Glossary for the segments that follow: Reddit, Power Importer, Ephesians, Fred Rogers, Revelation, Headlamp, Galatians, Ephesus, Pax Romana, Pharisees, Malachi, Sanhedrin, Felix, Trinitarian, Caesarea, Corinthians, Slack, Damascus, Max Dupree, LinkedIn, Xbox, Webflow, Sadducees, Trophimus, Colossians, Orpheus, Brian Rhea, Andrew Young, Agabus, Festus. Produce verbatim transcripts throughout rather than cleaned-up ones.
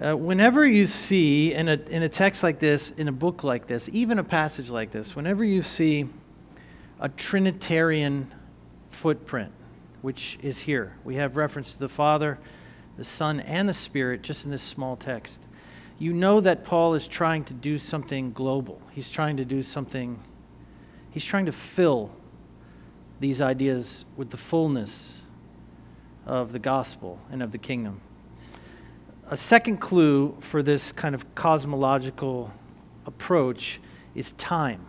Uh, whenever you see in a, in a text like this, in a book like this, even a passage like this, whenever you see a Trinitarian footprint, which is here, we have reference to the Father, the Son, and the Spirit just in this small text, you know that Paul is trying to do something global. He's trying to do something, he's trying to fill these ideas with the fullness of the gospel and of the kingdom. A second clue for this kind of cosmological approach is time.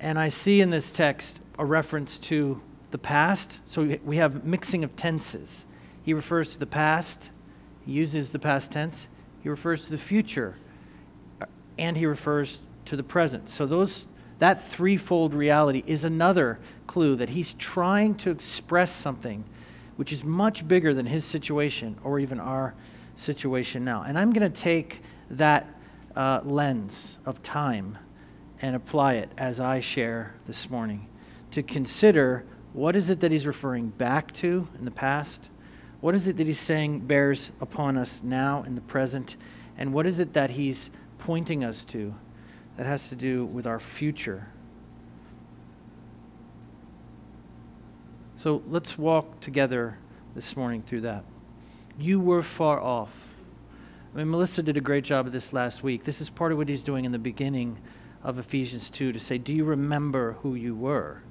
And I see in this text a reference to the past. So we have mixing of tenses. He refers to the past. He uses the past tense. He refers to the future. And he refers to the present. So those, that threefold reality is another clue that he's trying to express something which is much bigger than his situation or even our situation now. And I'm going to take that uh, lens of time and apply it as I share this morning to consider what is it that he's referring back to in the past, what is it that he's saying bears upon us now in the present, and what is it that he's pointing us to that has to do with our future. So let's walk together this morning through that. You were far off. I mean, Melissa did a great job of this last week. This is part of what he's doing in the beginning of Ephesians two, to say, do you remember who you were?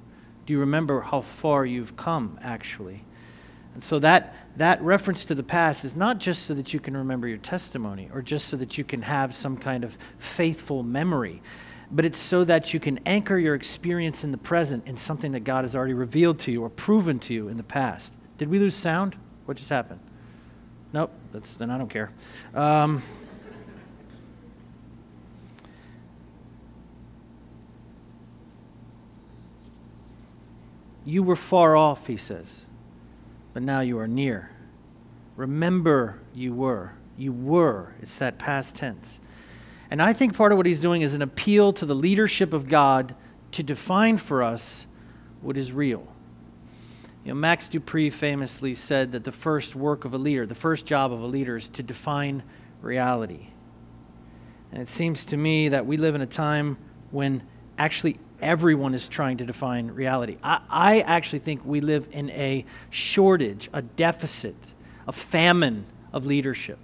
Do you remember how far you've come, actually? And so that, that reference to the past is not just so that you can remember your testimony or just so that you can have some kind of faithful memory, but it's so that you can anchor your experience in the present in something that God has already revealed to you or proven to you in the past. Did we lose sound? What just happened? Nope, that's, then I don't care. Um, you were far off, he says, but now you are near. Remember you were. You were. It's that past tense. And I think part of what he's doing is an appeal to the leadership of God to define for us what is real. You know, Max Dupree famously said that the first work of a leader, the first job of a leader, is to define reality. And it seems to me that we live in a time when actually everyone is trying to define reality. I, I actually think we live in a shortage, a deficit, a famine of leadership.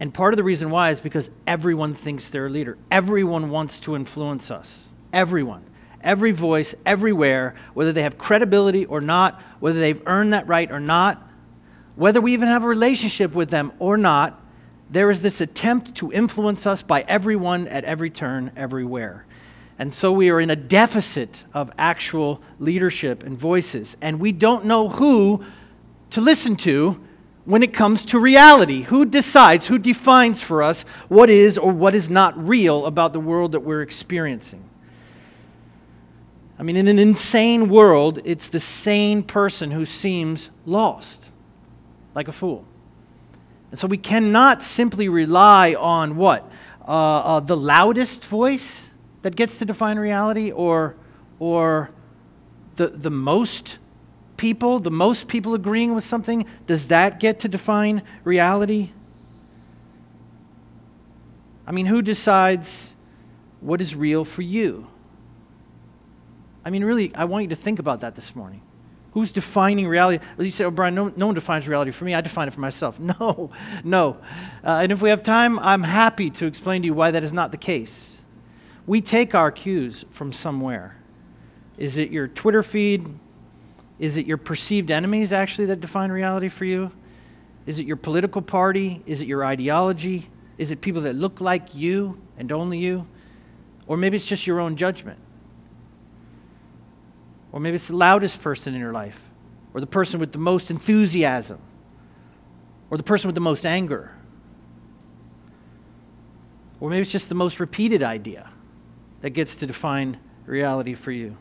And part of the reason why is because everyone thinks they're a leader. Everyone wants to influence us. Everyone. Every voice, everywhere, whether they have credibility or not, whether they've earned that right or not, whether we even have a relationship with them or not, there is this attempt to influence us by everyone at every turn, everywhere. And so we are in a deficit of actual leadership and voices, and we don't know who to listen to when it comes to reality. Who decides, who defines for us what is or what is not real about the world that we're experiencing? I mean, in an insane world, it's the sane person who seems lost, like a fool. And so we cannot simply rely on what? Uh, uh, the loudest voice that gets to define reality, or, or the, the most people, the most people agreeing with something. Does that get to define reality? I mean, who decides what is real for you? I mean, really, I want you to think about that this morning. Who's defining reality? You say, oh, Brian, no, no one defines reality for me. I define it for myself. No, no. Uh, and if we have time, I'm happy to explain to you why that is not the case. We take our cues from somewhere. Is it your Twitter feed? Is it your perceived enemies, actually, that define reality for you? Is it your political party? Is it your ideology? Is it people that look like you and only you? Or maybe it's just your own judgment. Or maybe it's the loudest person in your life, or the person with the most enthusiasm, or the person with the most anger. Or maybe it's just the most repeated idea that gets to define reality for you.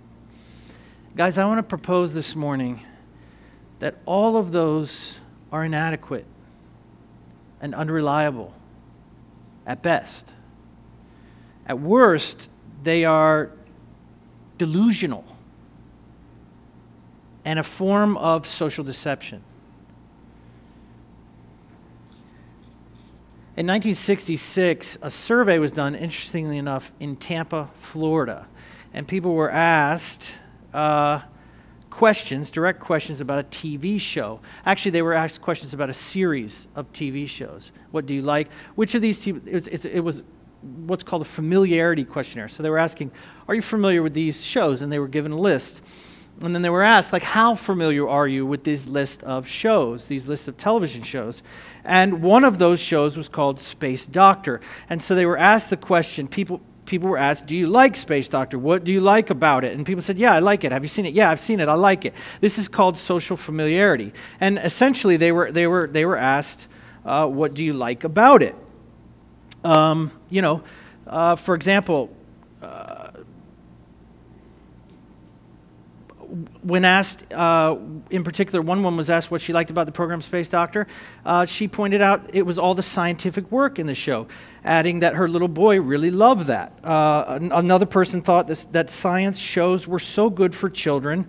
Guys, I want to propose this morning that all of those are inadequate and unreliable at best. At worst, they are delusional and a form of social deception. In nineteen sixty-six, a survey was done, interestingly enough, in Tampa, Florida. And people were asked uh, questions, direct questions about a T V show. Actually, they were asked questions about a series of T V shows. What do you like? Which of these T V... It was, it's, it was what's called a familiarity questionnaire. So they were asking, are you familiar with these shows? And they were given a list. And then they were asked, like, how familiar are you with this list of shows, these lists of television shows? And one of those shows was called Space Doctor. And so they were asked the question, people people were asked, do you like Space Doctor? What do you like about it? And people said, yeah, I like it. Have you seen it? Yeah, I've seen it. I like it. This is called social familiarity. And essentially they were, they were, they were asked, uh, what do you like about it? Um, you know, uh, for example... Uh, When asked, uh, in particular, one woman was asked what she liked about the program Space Doctor. Uh, she pointed out it was all the scientific work in the show, adding that her little boy really loved that. Uh, an another person thought this, that science shows were so good for children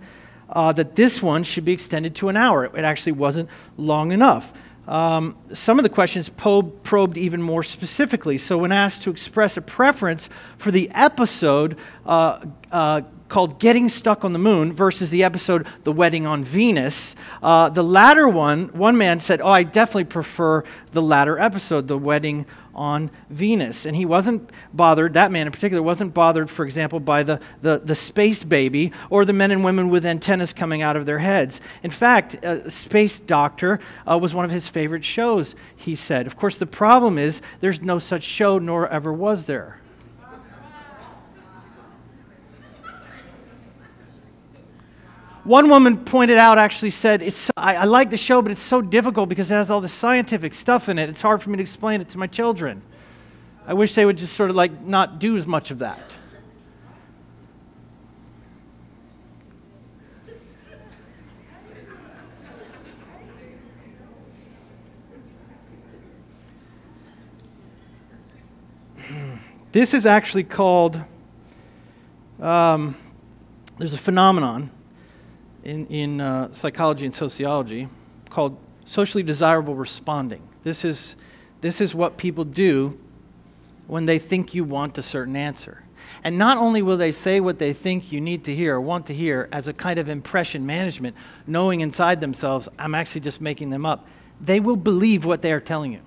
uh, that this one should be extended to an hour. It, it actually wasn't long enough. Um, some of the questions probe, probed even more specifically. So when asked to express a preference for the episode uh, uh, called Getting Stuck on the Moon versus the episode The Wedding on Venus, uh, the latter one, one man said, oh, I definitely prefer the latter episode, The Wedding on Venus. And he wasn't bothered, that man in particular, wasn't bothered, for example, by the, the, the space baby or the men and women with antennas coming out of their heads. In fact, uh, Space Doctor uh, was one of his favorite shows, he said. Of course, the problem is there's no such show, nor ever was there. One woman pointed out, actually said, it's, I, I like the show, but it's so difficult because it has all the scientific stuff in it. It's hard for me to explain it to my children. I wish they would just sort of like not do as much of that. This is actually called, um, there's a phenomenon in, in uh, psychology and sociology called socially desirable responding. This is, this is what people do when they think you want a certain answer. And not only will they say what they think you need to hear or want to hear as a kind of impression management, knowing inside themselves, I'm actually just making them up, they will believe what they are telling you.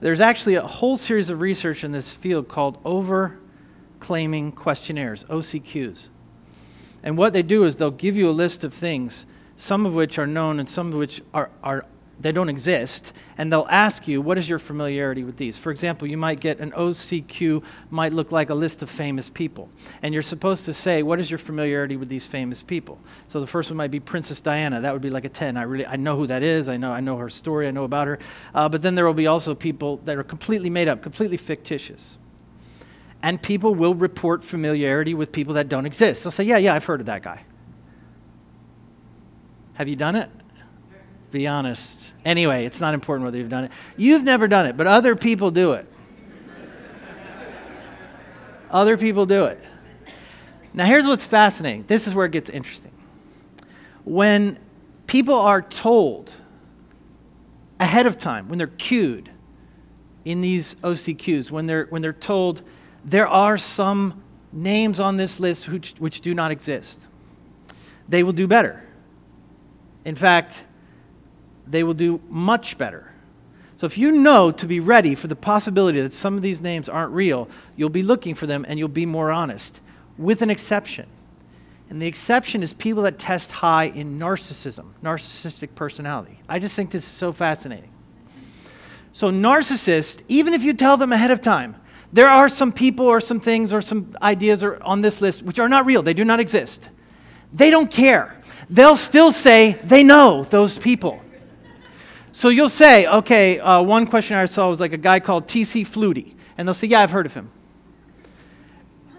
There's actually a whole series of research in this field called over-claiming questionnaires, O C Qs. And what they do is they'll give you a list of things, some of which are known and some of which are, are they don't exist, and they'll ask you, what is your familiarity with these? For example, you might get an O C Q, might look like a list of famous people. And you're supposed to say, what is your familiarity with these famous people? So the first one might be Princess Diana. That would be like a ten. I really, I know who that is. I know, I know her story. I know about her. Uh, but then there will be also people that are completely made up, completely fictitious. And people will report familiarity with people that don't exist. They'll say, yeah, yeah, I've heard of that guy. Have you done it? Be honest. Anyway, it's not important whether you've done it. You've never done it, but other people do it. Other people do it. Now, here's what's fascinating. This is where it gets interesting. When people are told ahead of time, when they're cued in these O C Qs, when they're, when they're told there are some names on this list which, which do not exist, they will do better. In fact, they will do much better. So if you know to be ready for the possibility that some of these names aren't real, you'll be looking for them and you'll be more honest, with an exception. And the exception is people that test high in narcissism, narcissistic personality. I just think this is so fascinating. So narcissists, even if you tell them ahead of time, there are some people or some things or some ideas or on this list which are not real, they do not exist, they don't care. They'll still say they know those people. So you'll say, okay, uh, one question I saw was like a guy called T C Flutie. And they'll say, yeah, I've heard of him.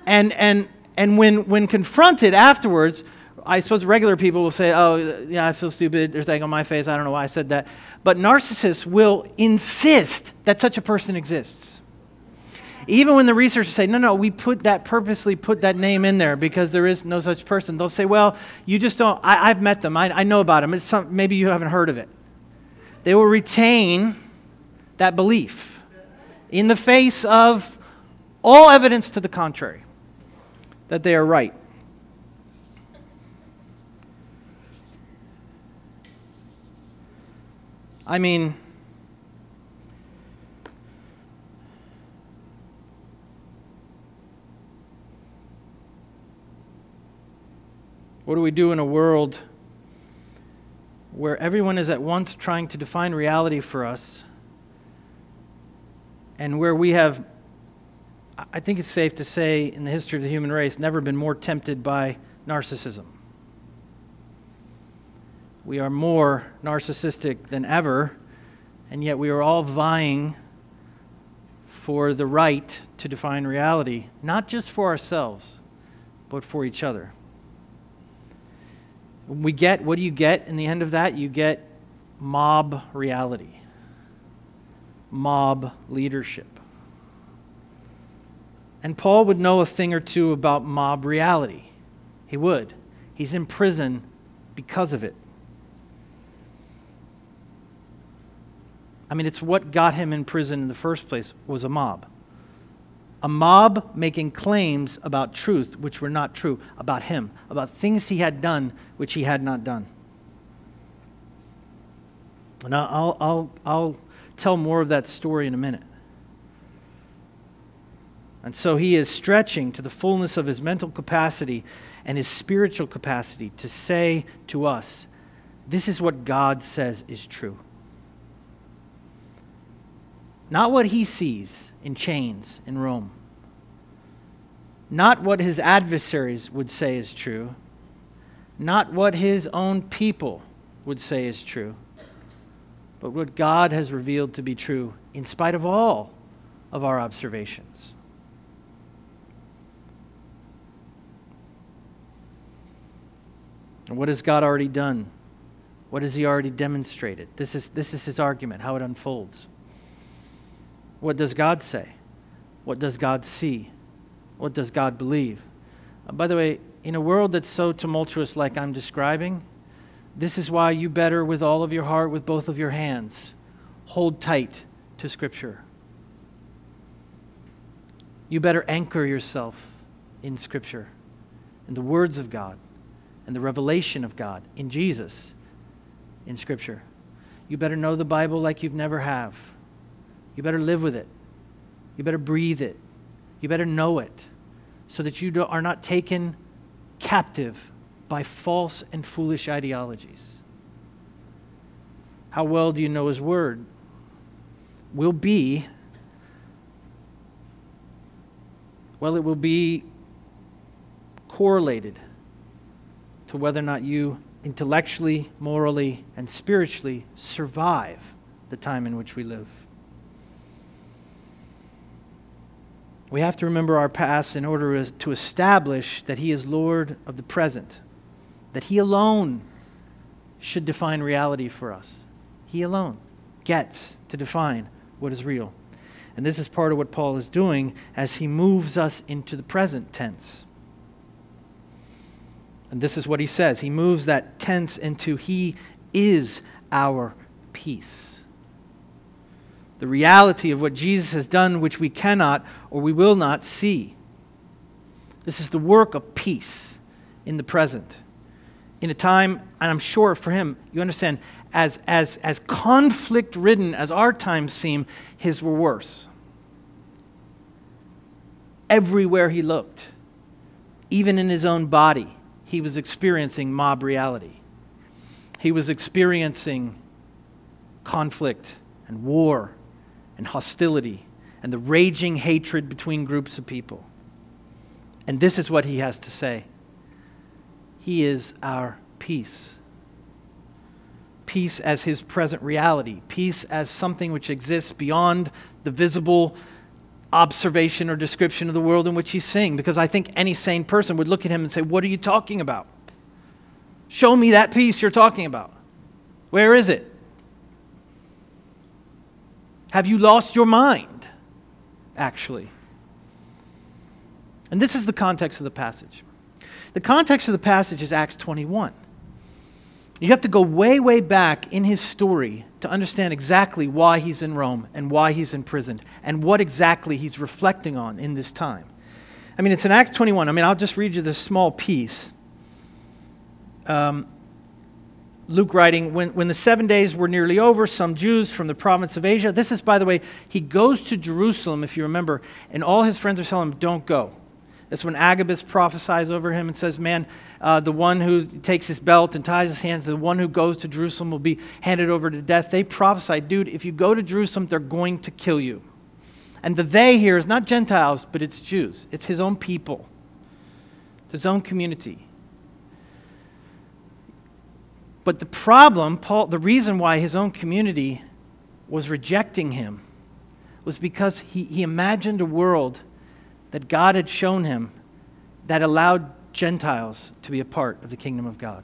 And, and, and when, when confronted afterwards, I suppose regular people will say, oh, yeah, I feel stupid. There's egg on my face. I don't know why I said that. But narcissists will insist that such a person exists. even when the researchers say, no, no, we put that purposely put that name in there because there is no such person, they'll say, well, you just don't, I, I've met them, I, I know about them, it's some, maybe you haven't heard of it. They will retain that belief in the face of all evidence to the contrary that they are right. I mean, what do we do in a world where everyone is at once trying to define reality for us, and where we have, I think it's safe to say, in the history of the human race, never been more tempted by narcissism? We are more narcissistic than ever, and yet we are all vying for the right to define reality, not just for ourselves, but for each other. We get, what do you get in the end of that? You get mob reality, mob leadership. And Paul would know a thing or two about mob reality. He would. He's in prison because of it. I mean, it's what got him in prison in the first place was a mob. A mob making claims about truth which were not true, about him, about things he had done which he had not done. And I'll, I'll, I'll tell more of that story in a minute. And so he is stretching to the fullness of his mental capacity and his spiritual capacity to say to us, this is what God says is true. Not what he sees in chains in Rome. Not what his adversaries would say is true. Not what his own people would say is true. But what God has revealed to be true in spite of all of our observations. And what has God already done? What has he already demonstrated? This is, this is his argument, how it unfolds. What does God say? What does God see? What does God believe? Uh, by the way, in a world that's so tumultuous like I'm describing, this is why you better, with all of your heart, with both of your hands, hold tight to Scripture. You better anchor yourself in Scripture, in the words of God, and the revelation of God, in Jesus, in Scripture. You better know the Bible like you've never have. You better live with it. You better breathe it. You better know it so that you do, are not taken captive by false and foolish ideologies. How well do you know His Word will be, well, it will be correlated to whether or not you intellectually, morally, and spiritually survive the time in which we live. We have to remember our past in order to establish that He is Lord of the present, that He alone should define reality for us. He alone gets to define what is real. And this is part of what Paul is doing as he moves us into the present tense. And this is what he says. He moves that tense into He is our peace. The reality of what Jesus has done, which we cannot or we will not see. This is the work of peace in the present. In a time, and I'm sure for him, you understand, as, as, as conflict-ridden as our times seem, his were worse. Everywhere he looked, even in his own body, he was experiencing mob reality. He was experiencing conflict and war and hostility, and the raging hatred between groups of people. And this is what he has to say. He is our peace. Peace as his present reality. Peace as something which exists beyond the visible observation or description of the world in which he's seeing. Because I think any sane person would look at him and say, what are you talking about? Show me that peace you're talking about. Where is it? Have you lost your mind, actually? And this is the context of the passage. The context of the passage is Acts twenty-one. You have to go way, way back in his story to understand exactly why he's in Rome and why he's imprisoned and what exactly he's reflecting on in this time. I mean, it's in Acts twenty-one. I mean, I'll just read you this small piece. Um, Luke writing, when, when the seven days were nearly over, some Jews from the province of Asia. This is, by the way, he goes to Jerusalem, if you remember, and all his friends are telling him, don't go. That's when Agabus prophesies over him and says, man, uh, the one who takes his belt and ties his hands, the one who goes to Jerusalem will be handed over to death. They prophesy, dude, if you go to Jerusalem, they're going to kill you. And the they here is not Gentiles, but it's Jews. It's his own people. It's his own community. But the problem, Paul, the reason why his own community was rejecting him was because he, he imagined a world that God had shown him that allowed Gentiles to be a part of the kingdom of God.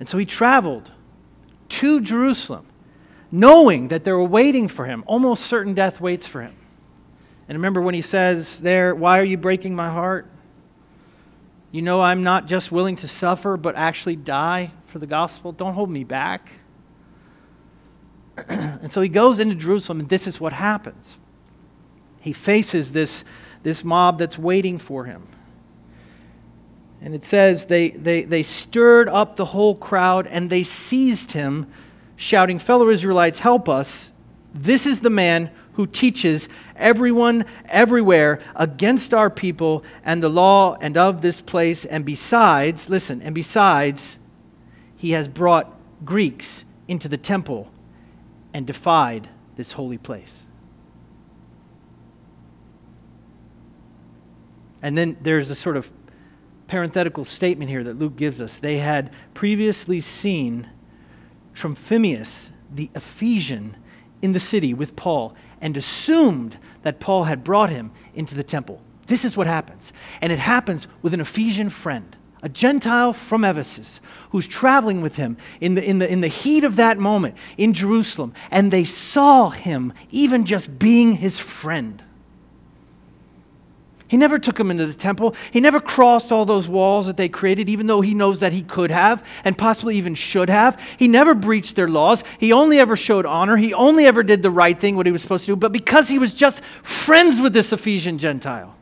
And so he traveled to Jerusalem, knowing that they were waiting for him. Almost certain death waits for him. And remember when he says there, why are you breaking my heart? You know I'm not just willing to suffer, but actually die for the gospel. Don't hold me back. And so he goes into Jerusalem, and this is what happens. He faces this, this mob that's waiting for him. And it says, they, they, they stirred up the whole crowd, and they seized him, shouting, fellow Israelites, help us. This is the man who teaches everyone, everywhere, against our people and the law and of this place. And besides, listen, and besides, he has brought Greeks into the temple and defied this holy place. And then there's a sort of parenthetical statement here that Luke gives us. They had previously seen Trophimus, the Ephesian, in the city with Paul, and assumed that Paul had brought him into the temple. This is what happens. And it happens with an Ephesian friend, a Gentile from Ephesus, who's traveling with him in the, in the, in the heat of that moment in Jerusalem. And they saw him even just being his friend. He never took him into the temple. He never crossed all those walls that they created, even though he knows that he could have and possibly even should have. He never breached their laws. He only ever showed honor. He only ever did the right thing, what he was supposed to do, but because he was just friends with this Ephesian Gentile.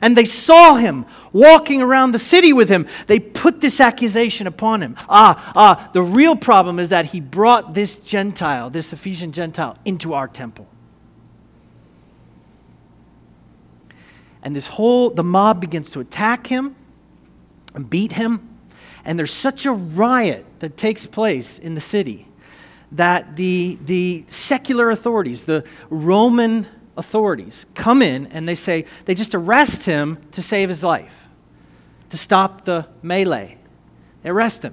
And they saw him walking around the city with him. They put this accusation upon him. Ah, ah, the real problem is that he brought this Gentile, this Ephesian Gentile, into our temple. And this whole, the mob begins to attack him and beat him. And there's such a riot that takes place in the city that the, the secular authorities, the Roman authorities, come in and they say, they just arrest him to save his life, to stop the melee. They arrest him.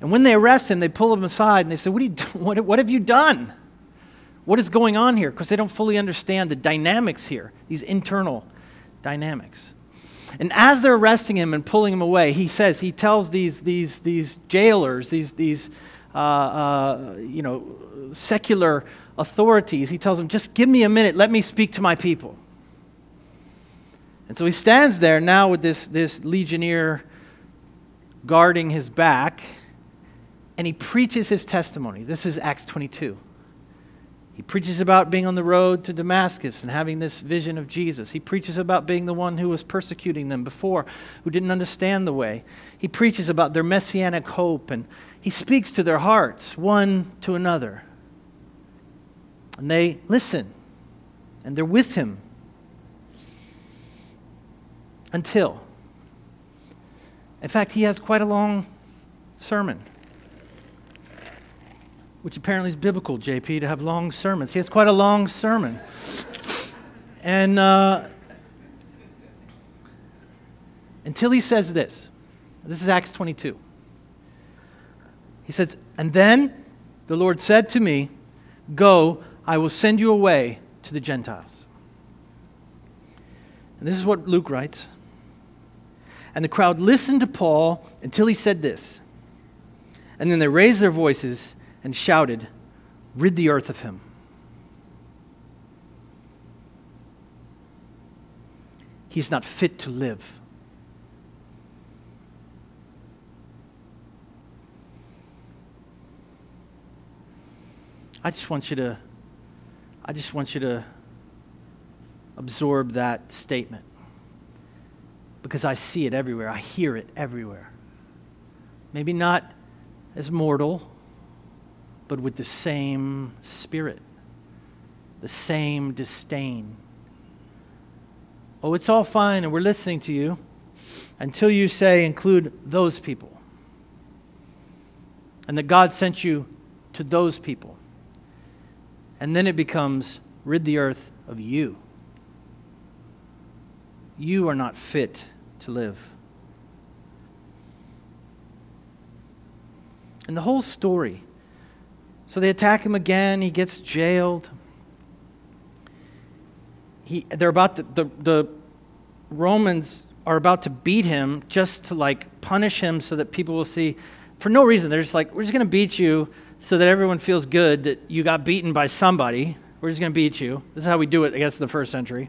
And when they arrest him, they pull him aside and they say, what, you, what, what have you done? What is going on here? Because they don't fully understand the dynamics here, these internal dynamics. And as they're arresting him and pulling him away, he says, he tells these, these, these jailers, these, these uh, uh, you know, secular authorities, he tells them, just give me a minute, let me speak to my people. And so he stands there now with this, this legionnaire guarding his back, and he preaches his testimony. This is Acts twenty-two. He preaches about being on the road to Damascus and having this vision of Jesus. He preaches about being the one who was persecuting them before, who didn't understand the way. He preaches about their messianic hope, and he speaks to their hearts, one to another. And they listen, and they're with him until, in fact, he has quite a long sermon. Which apparently is biblical, J P, to have long sermons. He has quite a long sermon. And uh, until he says this, this is Acts twenty-two. He says, and then the Lord said to me, go, I will send you away to the Gentiles. And this is what Luke writes. And the crowd listened to Paul until he said this. And then they raised their voices and shouted, rid the earth of him. he's not fit to live. I just want you to, I just want you to absorb that statement, because I see it everywhere. I hear it everywhere. Maybe not as mortal, but with the same spirit, the same disdain. Oh, it's all fine, and we're listening to you until you say, include those people, and that God sent you to those people. And then it becomes, rid the earth of you. You are not fit to live. And the whole story. So they attack him again. He gets jailed. He, they're about to, the, the Romans are about to beat him just to like punish him so that people will see. For no reason. They're just like, we're just going to beat you so that everyone feels good that you got beaten by somebody. We're just going to beat you. This is how we do it, I guess, in the first century.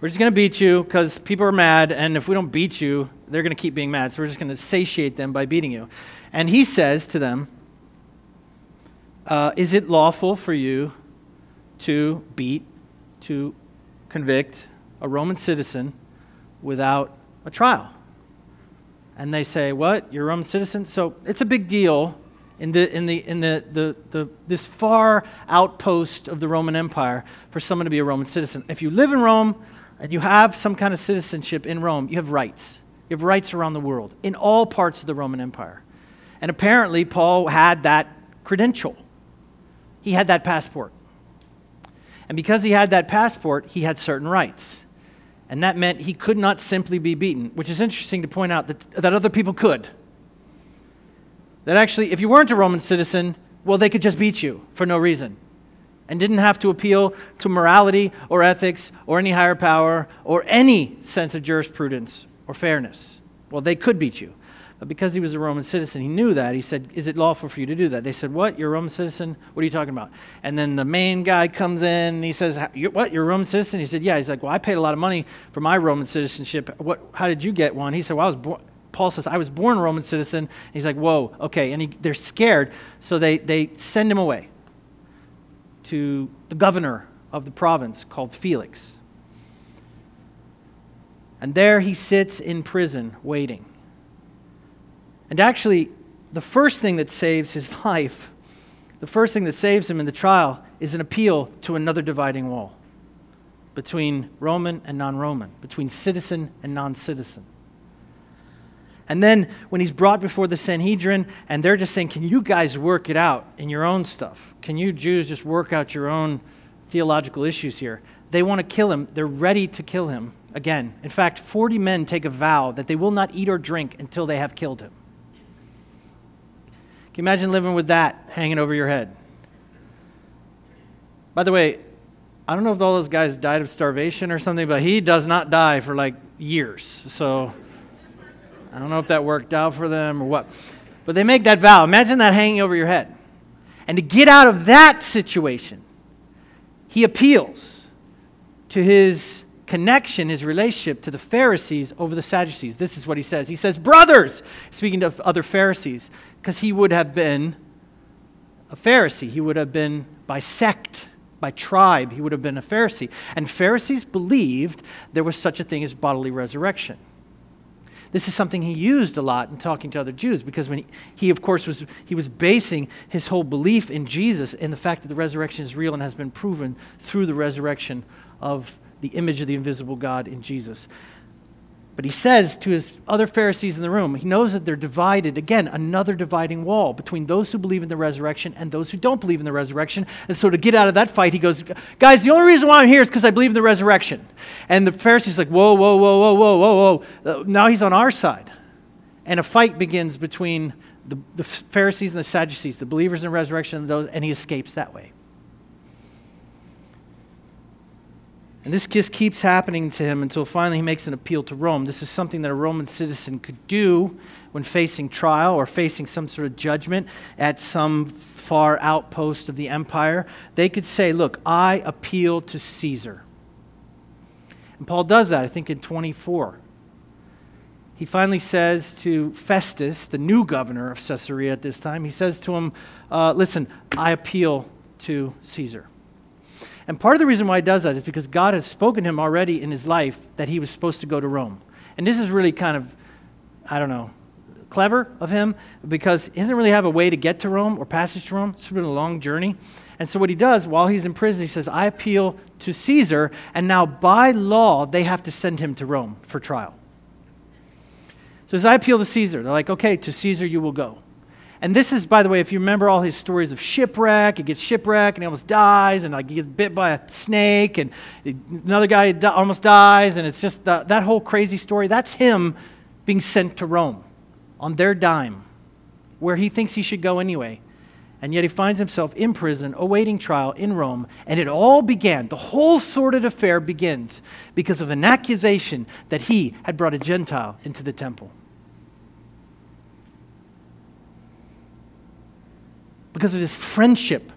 We're just going to beat you because people are mad, and if we don't beat you, they're going to keep being mad. So we're just going to satiate them by beating you. And he says to them, uh, is it lawful for you to beat, to convict a Roman citizen without a trial? And they say, what? You're a Roman citizen? So it's a big deal in the in the in the, the the this far outpost of the Roman Empire for someone to be a Roman citizen. If you live in Rome and you have some kind of citizenship in Rome, you have rights. You have rights around the world in all parts of the Roman Empire. And apparently Paul had that credential. He had that passport. And because he had that passport, he had certain rights. And that meant he could not simply be beaten, which is interesting to point out that, that other people could. That actually, if you weren't a Roman citizen, well, they could just beat you for no reason and didn't have to appeal to morality or ethics or any higher power or any sense of jurisprudence or fairness. Well, they could beat you. But because he was a Roman citizen, he knew that. He said, is it lawful for you to do that? They said, what? You're a Roman citizen? What are you talking about? And then the main guy comes in and he says, what? You're a Roman citizen? He said, yeah. He's like, well, I paid a lot of money for my Roman citizenship. What? How did you get one? He said, well, I was born. Paul says, I was born a Roman citizen. He's like, whoa, okay. And he, they're scared, so they, they send him away to the governor of the province called Felix. And there he sits in prison waiting. And actually, the first thing that saves his life, the first thing that saves him in the trial is an appeal to another dividing wall between Roman and non-Roman, between citizen and non-citizen. And then when he's brought before the Sanhedrin, and they're just saying, can you guys work it out in your own stuff? Can you Jews just work out your own theological issues here? They want to kill him. They're ready to kill him again. In fact, forty men take a vow that they will not eat or drink until they have killed him. Can you imagine living with that hanging over your head? By the way, I don't know if all those guys died of starvation or something, but he does not die for like years, so I don't know if that worked out for them or what. But they make that vow. Imagine that hanging over your head. And to get out of that situation, he appeals to his connection, his relationship to the Pharisees over the Sadducees. This is what he says. He says, brothers, speaking to other Pharisees, because he would have been a Pharisee. He would have been by sect, by tribe. He would have been a Pharisee. And Pharisees believed there was such a thing as bodily resurrection. This is something he used a lot in talking to other Jews, because when he, he, of course, was he was basing his whole belief in Jesus and the fact that the resurrection is real and has been proven through the resurrection of the image of the invisible God in Jesus. But he says to his other Pharisees in the room, he knows that they're divided, again, another dividing wall between those who believe in the resurrection and those who don't believe in the resurrection. And so to get out of that fight, he goes, guys, the only reason why I'm here is because I believe in the resurrection. And the Pharisees are like, whoa, whoa, whoa, whoa, whoa, whoa, whoa. Now he's on our side. And a fight begins between the, the Pharisees and the Sadducees, the believers in the resurrection, and those, and he escapes that way. And this just keeps happening to him until finally he makes an appeal to Rome. This is something that a Roman citizen could do when facing trial or facing some sort of judgment at some far outpost of the empire. They could say, look, I appeal to Caesar. And Paul does that, I think, in twenty-four. He finally says to Festus, the new governor of Caesarea at this time, he says to him, uh, listen, I appeal to Caesar. And part of the reason why he does that is because God has spoken to him already in his life that he was supposed to go to Rome. And this is really kind of, I don't know, clever of him, because he doesn't really have a way to get to Rome or passage to Rome. It's been a long journey. And so what he does while he's in prison, he says, I appeal to Caesar, and now by law they have to send him to Rome for trial. So he says, I appeal to Caesar. They're like, okay, to Caesar you will go. And this is, by the way, if you remember all his stories of shipwreck, he gets shipwrecked and he almost dies, and like he gets bit by a snake, and another guy almost dies, and it's just the, that whole crazy story. That's him being sent to Rome on their dime, where he thinks he should go anyway. And yet he finds himself in prison, awaiting trial in Rome. And it all began, the whole sordid affair begins because of an accusation that he had brought a Gentile into the temple. Because of his friendship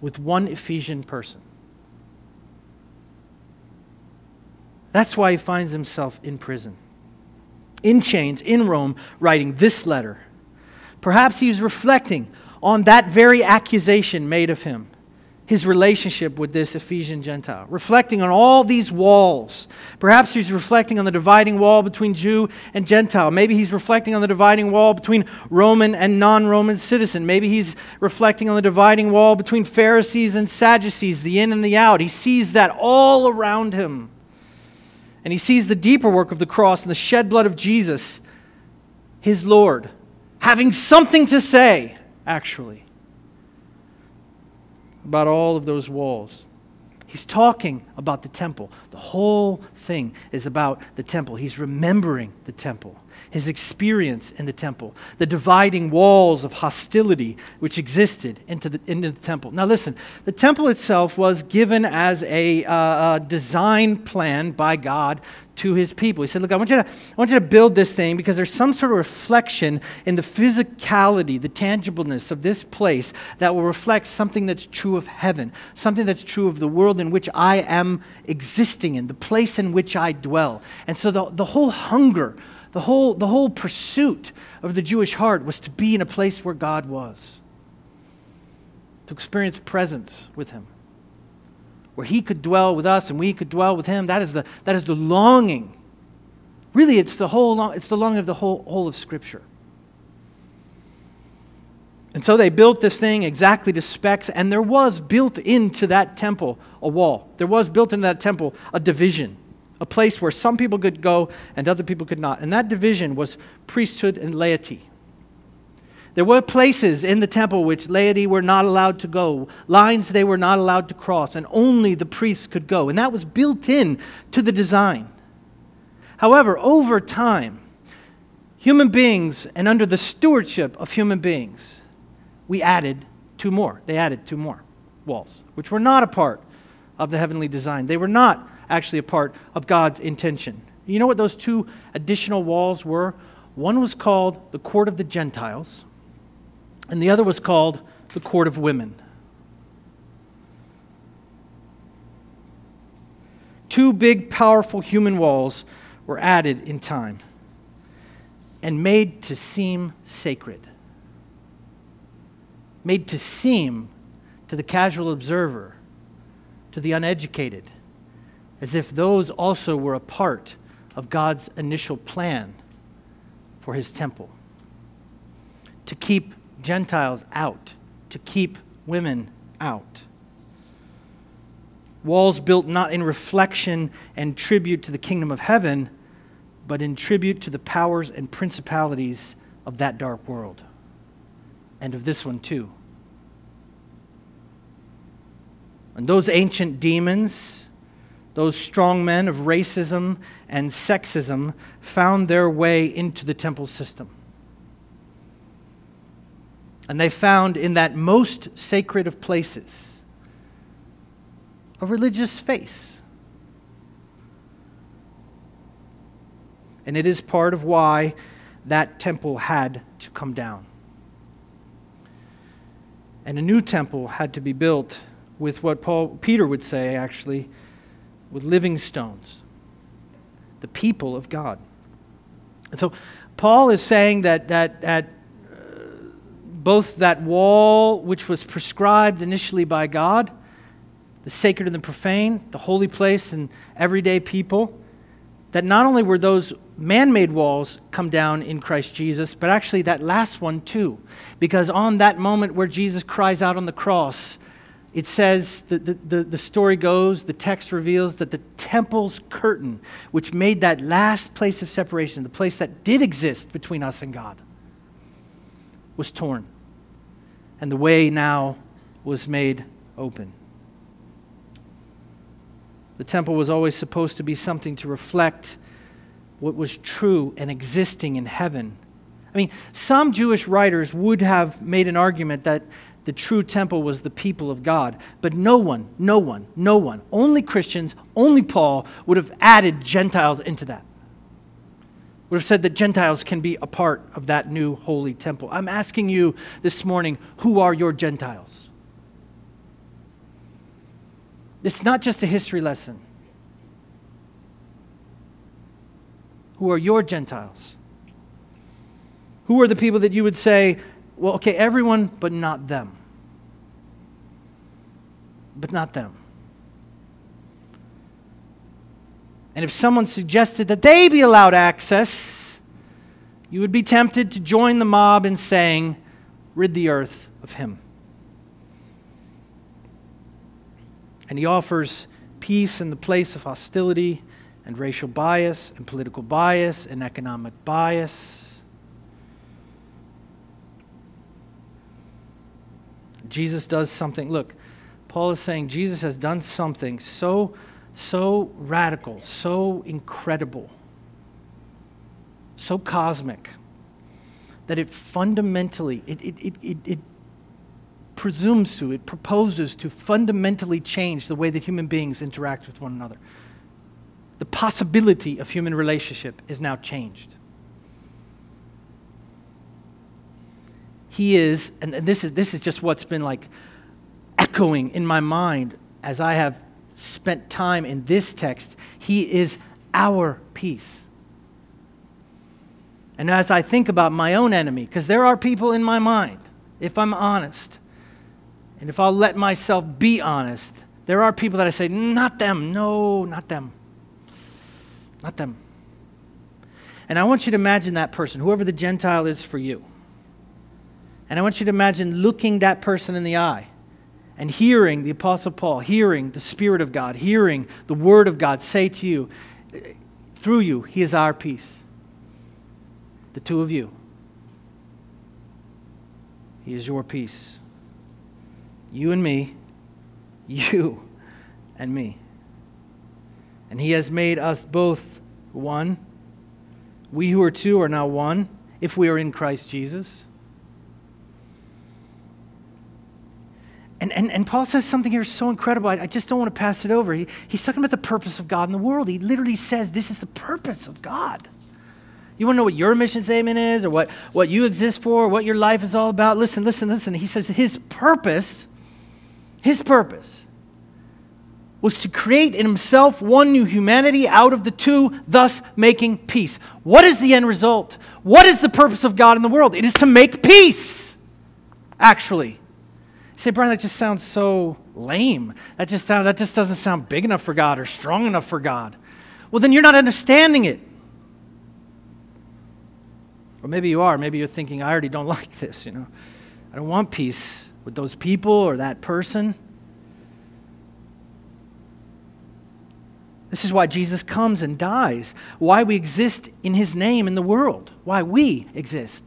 with one Ephesian person. That's why he finds himself in prison, in chains, in Rome, writing this letter. Perhaps he was reflecting on that very accusation made of him, his relationship with this Ephesian Gentile, reflecting on all these walls. Perhaps he's reflecting on the dividing wall between Jew and Gentile. Maybe he's reflecting on the dividing wall between Roman and non-Roman citizen. Maybe he's reflecting on the dividing wall between Pharisees and Sadducees, the in and the out. He sees that all around him. And he sees the deeper work of the cross and the shed blood of Jesus, his Lord, having something to say, actually, about all of those walls. He's talking about the temple. The whole thing is about the temple. He's remembering the temple, his experience in the temple, the dividing walls of hostility which existed into the, into the temple. Now listen, the temple itself was given as a uh, design plan by God to his people. He said, look, I want you to, I want you to build this thing because there's some sort of reflection in the physicality, the tangibleness of this place that will reflect something that's true of heaven, something that's true of the world in which I am existing in, the place in which I dwell. And so the, the whole hunger, the whole, the whole pursuit of the Jewish heart was to be in a place where God was, to experience presence with him, where he could dwell with us and we could dwell with him. That is the, that is the longing. Really, it's the whole, it's the longing of the whole, whole of Scripture. And so they built this thing exactly to specs, and there was built into that temple a wall. There was built into that temple a division, a place where some people could go and other people could not. And that division was priesthood and laity. There were places in the temple which laity were not allowed to go, lines they were not allowed to cross, and only the priests could go. And that was built in to the design. However, over time, human beings, and under the stewardship of human beings, we added two more. They added two more walls, which were not a part of the heavenly design. They were not actually a part of God's intention. You know what those two additional walls were? One was called the court of the Gentiles, and the other was called the court of women. Two big, powerful human walls were added in time and made to seem sacred. Made to seem, to the casual observer, to the uneducated, as if those also were a part of God's initial plan for his temple. To keep Gentiles out, to keep women out. Walls built not in reflection and tribute to the kingdom of heaven, but in tribute to the powers and principalities of that dark world, and of this one too. And those ancient demons, those strong men of racism and sexism, found their way into the temple system. And they found in that most sacred of places a religious face. And it is part of why that temple had to come down. And a new temple had to be built with what Paul, Peter would say, actually, with living stones, the people of God. And so Paul is saying that, that, that uh, both that wall which was prescribed initially by God, the sacred and the profane, the holy place and everyday people, that not only were those man-made walls come down in Christ Jesus, but actually that last one too. Because on that moment where Jesus cries out on the cross, it says, the, the, the story goes, the text reveals that the temple's curtain, which made that last place of separation, the place that did exist between us and God, was torn. And the way now was made open. The temple was always supposed to be something to reflect what was true and existing in heaven. I mean, some Jewish writers would have made an argument that the true temple was the people of God, but no one, no one, no one, only Christians, only Paul would have added Gentiles into that. Would have said that Gentiles can be a part of that new holy temple. I'm asking you this morning, who are your Gentiles? It's not just a history lesson. Who are your Gentiles? Who are the people that you would say, well, okay, everyone, but not them. But not them. And if someone suggested that they be allowed access, you would be tempted to join the mob in saying, rid the earth of him. And he offers peace in the place of hostility and racial bias and political bias and economic bias. Jesus does something. Look, Paul is saying Jesus has done something so, so radical, so incredible, so cosmic, that it fundamentally, it, it, it, it, it presumes to, it proposes to fundamentally change the way that human beings interact with one another. The possibility of human relationship is now changed. He is, and this is, this is just what's been like echoing in my mind as I have spent time in this text, he is our peace. And as I think about my own enemy, because there are people in my mind, if I'm honest, and if I'll let myself be honest, there are people that I say, not them, no, not them, not them. And I want you to imagine that person, whoever the Gentile is for you. And I want you to imagine looking that person in the eye and hearing the Apostle Paul, hearing the Spirit of God, hearing the Word of God say to you, through you, He is our peace. The two of you. He is your peace. You and me. You and me. And He has made us both one. We who are two are now one, if we are in Christ Jesus. And, and, and Paul says something here so incredible, I, I just don't want to pass it over. He, he's talking about the purpose of God in the world. He literally says this is the purpose of God. You want to know what your mission statement is or what, what you exist for or what your life is all about? Listen, listen, listen. He says his purpose, his purpose was to create in himself one new humanity out of the two, thus making peace. What is the end result? What is the purpose of God in the world? It is to make peace, actually. You say, Brian, that just sounds so lame. That just, sound, that just doesn't sound big enough for God or strong enough for God. Well, then you're not understanding it. Or maybe you are. Maybe you're thinking, I already don't like this, you know. I don't want peace with those people or that person. This is why Jesus comes and dies. Why we exist in His name in the world. Why we exist.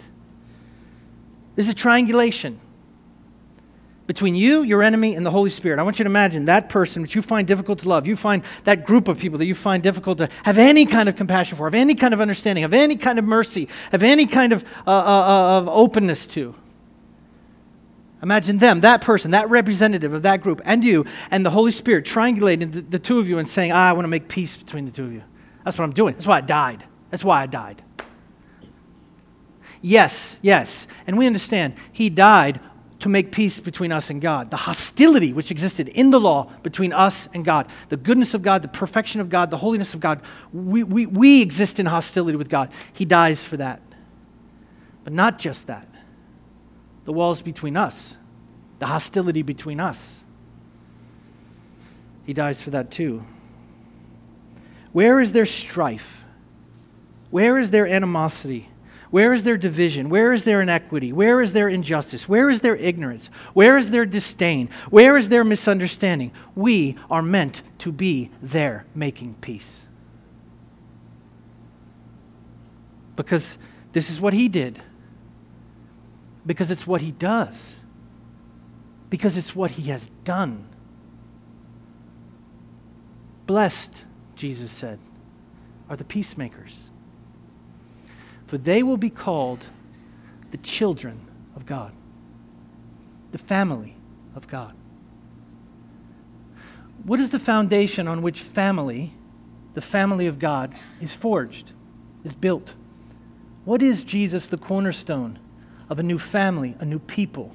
This is a triangulation between you, your enemy, and the Holy Spirit. I want you to imagine that person which you find difficult to love, you find that group of people that you find difficult to have any kind of compassion for, have any kind of understanding, have any kind of mercy, have any kind of, uh, uh, of openness to. Imagine them, that person, that representative of that group, and you, and the Holy Spirit triangulating the, the two of you and saying, ah, I want to make peace between the two of you. That's what I'm doing. That's why I died. That's why I died. Yes, yes. And we understand He died to make peace between us and God. The hostility which existed in the law between us and God, the goodness of God, the perfection of God, the holiness of God, we, we, we exist in hostility with God. He dies for that. But not just that. The walls between us, the hostility between us. He dies for that too. Where is their strife? Where is their animosity? Where is their division? Where is their inequity? Where is their injustice? Where is their ignorance? Where is their disdain? Where is their misunderstanding? We are meant to be there making peace. Because this is what he did. Because it's what he does. Because it's what he has done. Blessed, Jesus said, are the peacemakers. For they will be called the children of God, the family of God. What is the foundation on which family, the family of God, is forged, is built? What is Jesus the cornerstone of a new family, a new people?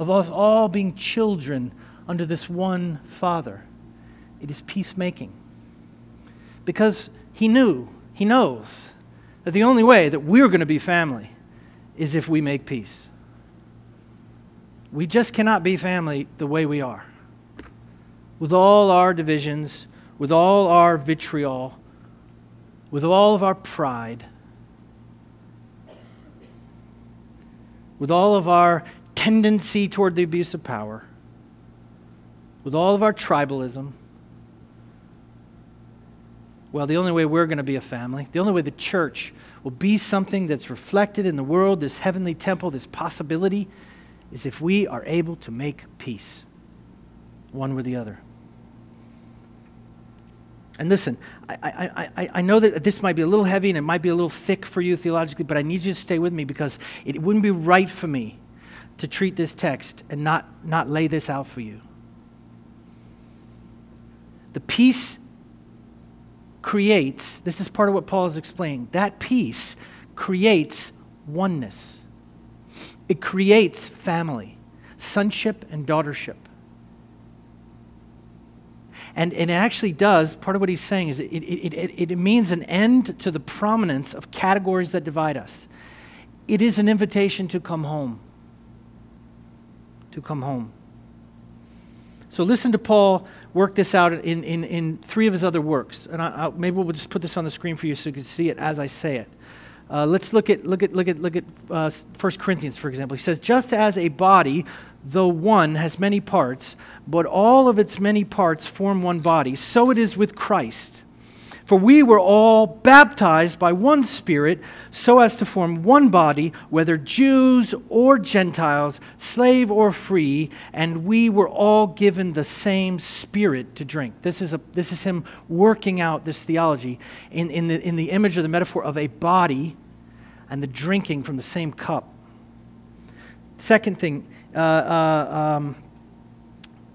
Of us all being children under this one Father, it is peacemaking. Because He knew, he knows, that the only way that we're going to be family is if we make peace. We just cannot be family the way we are. With all our divisions, with all our vitriol, with all of our pride, with all of our tendency toward the abuse of power, with all of our tribalism. Well, the only way we're going to be a family, the only way the church will be something that's reflected in the world, this heavenly temple, this possibility, is if we are able to make peace, one with the other. And listen, I, I, I, I know that this might be a little heavy and it might be a little thick for you theologically, but I need you to stay with me because it wouldn't be right for me to treat this text and not, not lay this out for you. The peace creates, this is part of what Paul is explaining, that peace creates oneness. It creates family, sonship and daughtership. And, and it actually does, part of what he's saying is it, it, it, it means an end to the prominence of categories that divide us. It is an invitation to come home. To come home. So listen to Paul work this out in, in, in three of his other works. And I, I, maybe we'll just put this on the screen for you so you can see it as I say it. Uh, let's look at, look at, look at, look at uh, First Corinthians, for example. He says, just as a body, though one, has many parts, but all of its many parts form one body, so it is with Christ. For we were all baptized by one Spirit so as to form one body, whether Jews or Gentiles, slave or free, and we were all given the same Spirit to drink. This is, a, this is him working out this theology in, in, the, in the image or the metaphor of a body and the drinking from the same cup. Second thing, uh, uh, um,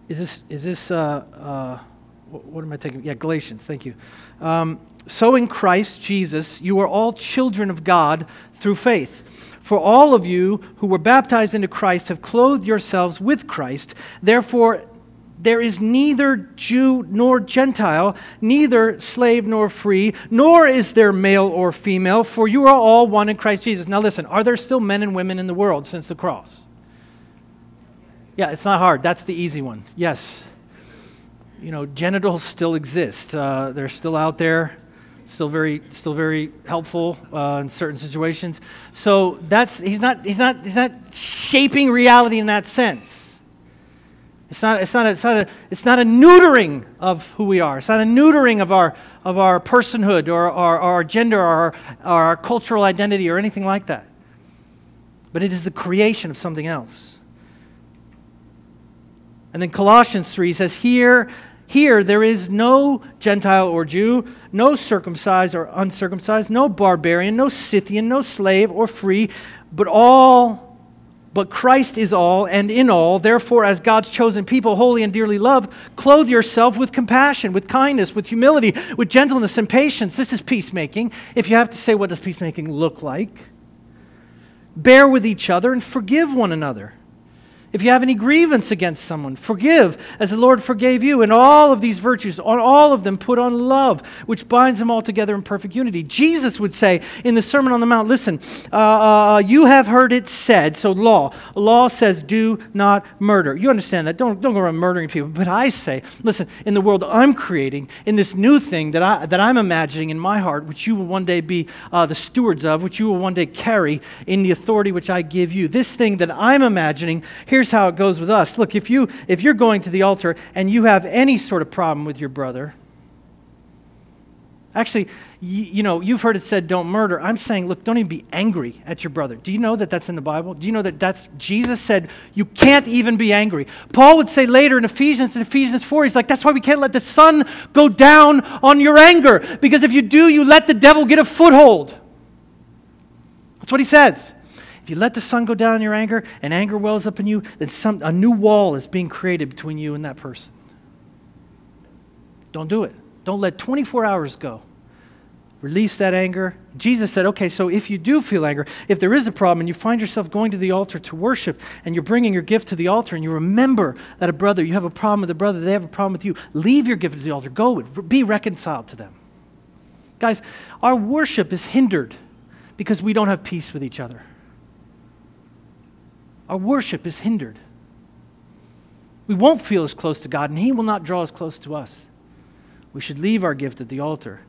is this... Is this uh, uh, What am I taking? Yeah, Galatians, thank you. Um, so in Christ Jesus, you are all children of God through faith. For all of you who were baptized into Christ have clothed yourselves with Christ. Therefore, there is neither Jew nor Gentile, neither slave nor free, nor is there male or female, for you are all one in Christ Jesus. Now listen, are there still men and women in the world since the cross? Yeah, it's not hard. That's the easy one. Yes. You know, genitals still exist. Uh, they're still out there, still very, still very helpful uh, in certain situations. So that's he's not he's not he's not shaping reality in that sense. It's not it's not a, it's not a it's not a neutering of who we are. It's not a neutering of our of our personhood or our our gender or our, our cultural identity or anything like that. But it is the creation of something else. And then Colossians three says, here, here there is no Gentile or Jew, no circumcised or uncircumcised, no barbarian, no Scythian, no slave or free, but all, but Christ is all and in all. Therefore, as God's chosen people, holy and dearly loved, clothe yourself with compassion, with kindness, with humility, with gentleness and patience. This is peacemaking. If you have to say, what does peacemaking look like? Bear with each other and forgive one another. If you have any grievance against someone, forgive as the Lord forgave you. And all of these virtues, on all of them, put on love, which binds them all together in perfect unity. Jesus would say in the Sermon on the Mount, listen, uh, uh, you have heard it said, so law. Law says do not murder. You understand that. Don't, don't go around murdering people. But I say, listen, in the world I'm creating, in this new thing that, I, that I'm imagining in my heart, which you will one day be uh, the stewards of, which you will one day carry in the authority which I give you. This thing that I'm imagining here. Here's how it goes with us. Look, if, you, if you're going to the altar and you have any sort of problem with your brother, actually, you, you know, you've heard it said, don't murder. I'm saying, look, don't even be angry at your brother. Do you know that that's in the Bible? Do you know that that's, Jesus said, you can't even be angry. Paul would say later in Ephesians, in Ephesians four, he's like, that's why we can't let the sun go down on your anger. Because if you do, you let the devil get a foothold. That's what he says. If you let the sun go down in your anger and anger wells up in you, then some, a new wall is being created between you and that person. Don't do it. Don't let twenty-four hours go. Release that anger. Jesus said, okay, so if you do feel anger, if there is a problem and you find yourself going to the altar to worship and you're bringing your gift to the altar and you remember that a brother, you have a problem with a brother, they have a problem with you, leave your gift to the altar. Go with, be reconciled to them. Guys, our worship is hindered because we don't have peace with each other. Our worship is hindered. We won't feel as close to God, and He will not draw as close to us. We should leave our gift at the altar.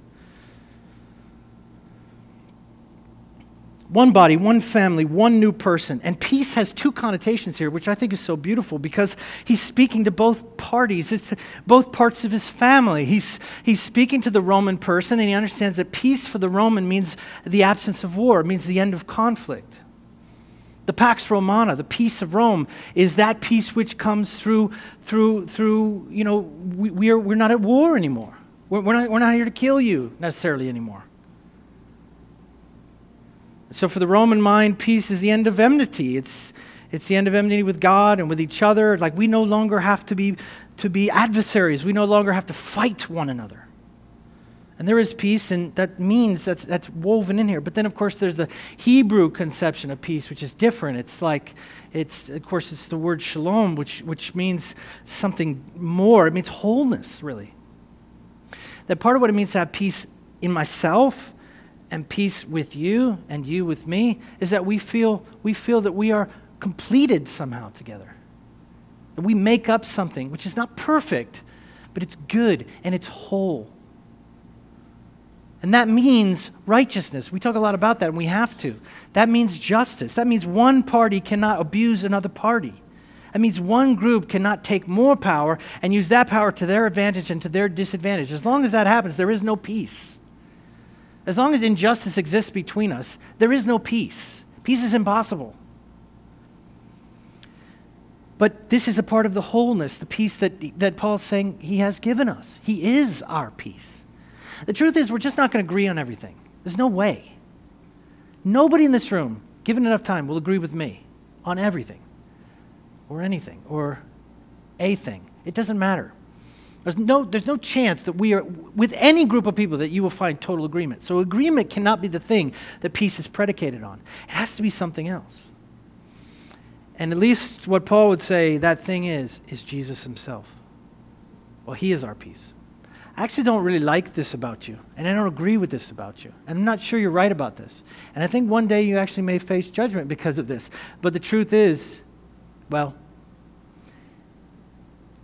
One body, one family, one new person. And peace has two connotations here, which I think is so beautiful because he's speaking to both parties. It's both parts of his family. He's, he's speaking to the Roman person, and he understands that peace for the Roman means the absence of war. It means the end of conflict. The Pax Romana, the peace of Rome, is that peace which comes through, through, through. You know, we, we are, we're not at war anymore. We're, we're not, we're not here to kill you necessarily anymore. So for the Roman mind, peace is the end of enmity. It's, it's the end of enmity with God and with each other. Like we no longer have to be, to be adversaries. We no longer have to fight one another. And there is peace, and that means that's, that's woven in here. But then, of course, there's the Hebrew conception of peace, which is different. It's like, it's of course, it's the word shalom, which, which means something more. It means wholeness, really. That part of what it means to have peace in myself and peace with you and you with me is that we feel, we feel that we are completed somehow together. That we make up something, which is not perfect, but it's good and it's whole. And that means righteousness. We talk a lot about that, and we have to. That means justice. That means one party cannot abuse another party. That means one group cannot take more power and use that power to their advantage and to their disadvantage. As long as that happens, there is no peace. As long as injustice exists between us, there is no peace. Peace is impossible. But this is a part of the wholeness, the peace that, that Paul's saying he has given us. He is our peace. The truth is, we're just not going to agree on everything. There's no way. Nobody in this room, given enough time, will agree with me on everything or anything or a thing. It doesn't matter. There's no, there's no chance that we are, with any group of people, that you will find total agreement. So agreement cannot be the thing that peace is predicated on. It has to be something else. And at least what Paul would say that thing is, is Jesus himself. Well, he is our peace. I actually don't really like this about you, and I don't agree with this about you, and I'm not sure you're right about this. And I think one day you actually may face judgment because of this. But the truth is, well,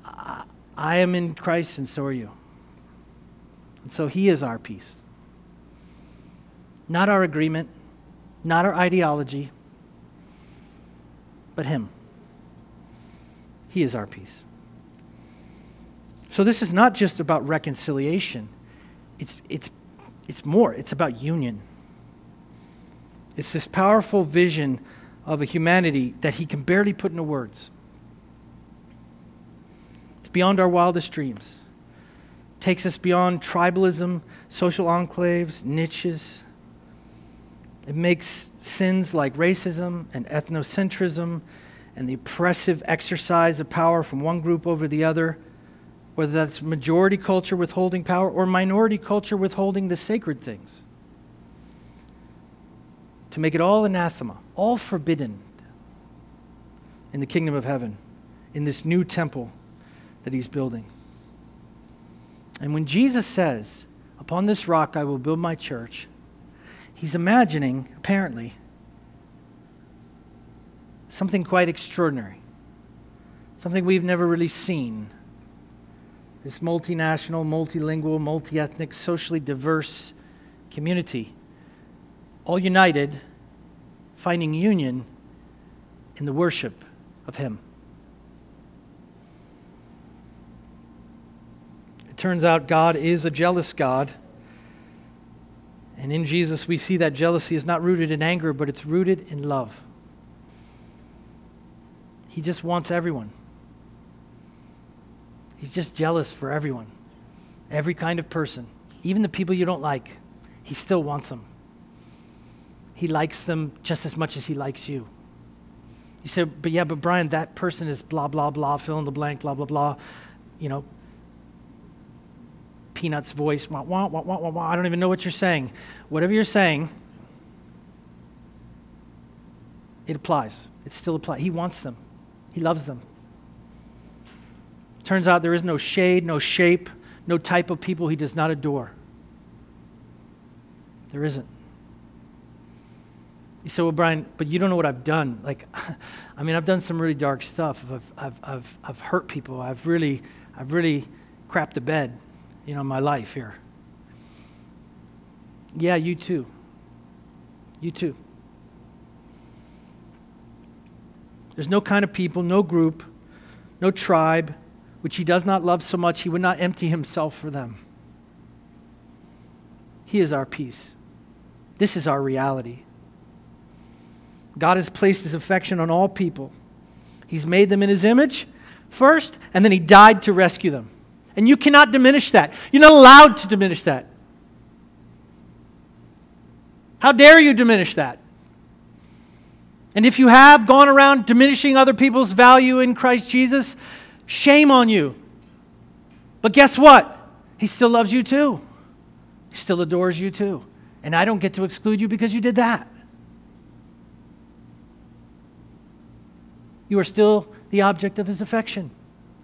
I, I am in Christ and so are you. And so he is our peace. Not our agreement, not our ideology, but him. He is our peace. So this is not just about reconciliation. It's, it's, it's more. It's about union. It's this powerful vision of a humanity that he can barely put into words. It's beyond our wildest dreams. It takes us beyond tribalism, social enclaves, niches. It makes sins like racism and ethnocentrism and the oppressive exercise of power from one group over the other, whether that's majority culture withholding power or minority culture withholding the sacred things. to make it all anathema, all forbidden in the kingdom of heaven, in this new temple that he's building. And when Jesus says, upon this rock I will build my church, he's imagining, apparently, something quite extraordinary, something we've never really seen. This multinational, multilingual, multi-ethnic, socially diverse community, all united, finding union in the worship of him. It turns out God is a jealous God. And in Jesus, we see that jealousy is not rooted in anger, but it's rooted in love. He just wants everyone. He's just jealous for everyone, every kind of person, even the people you don't like. He still wants them. He likes them just as much as he likes you. You say, but yeah, but Brian, that person is blah, blah, blah, fill in the blank, blah, blah, blah, you know, Peanuts voice, wah, wah, wah, wah, wah, wah. I don't even know what you're saying. Whatever you're saying, it applies. It still applies. He wants them. He loves them. Turns out there is no shade, no shape, no type of people he does not adore. There isn't. You say, well, Brian, but you don't know what I've done. Like, I mean, I've done some really dark stuff. I've, I've, I've, I've hurt people. I've really, I've really crapped the bed, you know, in my life here. Yeah, you too. You too. There's no kind of people, no group, no tribe, which he does not love so much, he would not empty himself for them. He is our peace. This is our reality. God has placed his affection on all people. He's made them in his image first, and then he died to rescue them. And you cannot diminish that. You're not allowed to diminish that. How dare you diminish that? And if you have gone around diminishing other people's value in Christ Jesus, shame on you. But guess what? He still loves you too. He still adores you too. And I don't get to exclude you because you did that. You are still the object of his affection,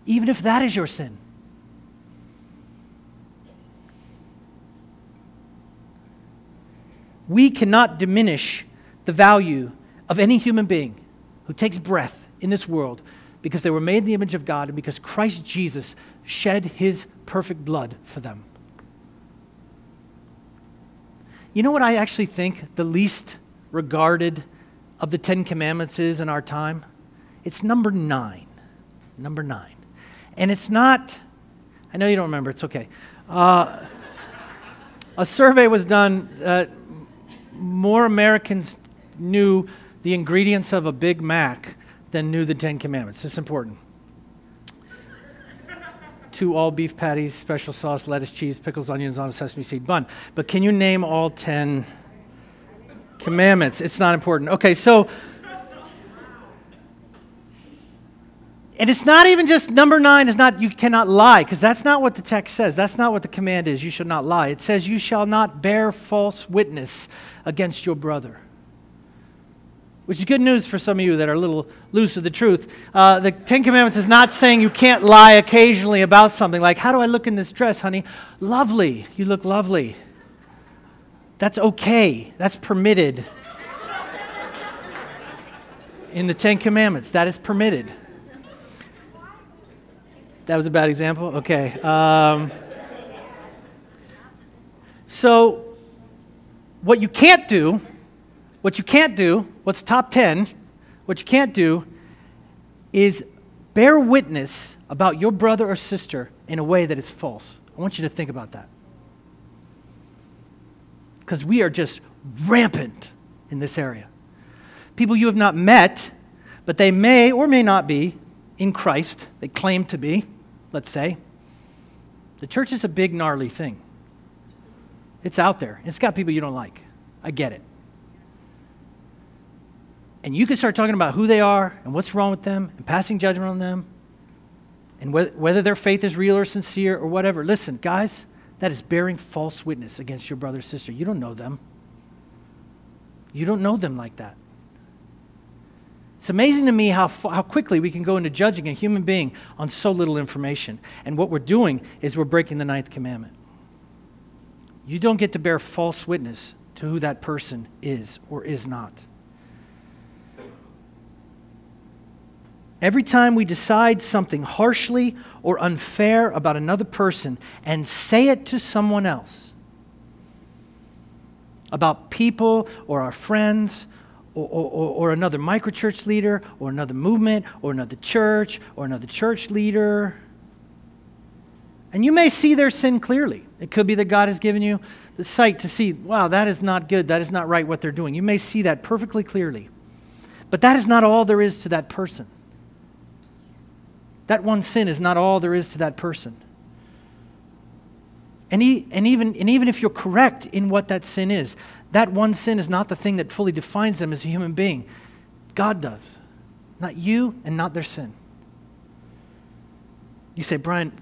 even if that is your sin. We cannot diminish the value of any human being who takes breath in this world because they were made in the image of God and because Christ Jesus shed his perfect blood for them. You know what I actually think the least regarded of the Ten Commandments is in our time? It's number nine. Number nine. And it's not, I know you don't remember, it's okay. Uh, a survey was done. Uh, more Americans knew the ingredients of a Big Mac than knew the Ten Commandments. It's important. Two all beef patties, special sauce, lettuce, cheese, pickles, onions on a sesame seed bun. But can you name all ten commandments? It's not important. Okay, so... And it's not even just number nine is not you cannot lie, because that's not what the text says. That's not what the command is. You should not lie. It says you shall not bear false witness against your brother, which is good news for some of you that are a little loose of the truth. Uh, the Ten Commandments is not saying you can't lie occasionally about something like, how do I look in this dress, honey? Lovely. You look lovely. That's okay. That's permitted in the Ten Commandments. That is permitted. That was a bad example? Okay. Um, so, what you can't do, what you can't do, what's top ten, what you can't do is bear witness about your brother or sister in a way that is false. I want you to think about that. Because we are just rampant in this area. People you have not met, but they may or may not be in Christ, they claim to be. Let's say. The church is a big, gnarly thing. It's out there. It's got people you don't like. I get it. And you can start talking about who they are and what's wrong with them and passing judgment on them and whether, whether their faith is real or sincere or whatever. Listen, guys, that is bearing false witness against your brother or sister. You don't know them. You don't know them like that. It's amazing to me how, how quickly we can go into judging a human being on so little information. And what we're doing is we're breaking the ninth commandment. You don't get to bear false witness to who that person is or is not. Every time we decide something harshly or unfair about another person and say it to someone else, about people or our friends, Or, or, or another microchurch leader, or another movement, or another church, or another church leader. And you may see their sin clearly. It could be that God has given you the sight to see, wow, that is not good, that is not right what they're doing. You may see that perfectly clearly. But that is not all there is to that person. That one sin is not all there is to that person. And, he, and, even, and even if you're correct in what that sin is, that one sin is not the thing that fully defines them as a human being. God does. Not you and not their sin. You say, Brian,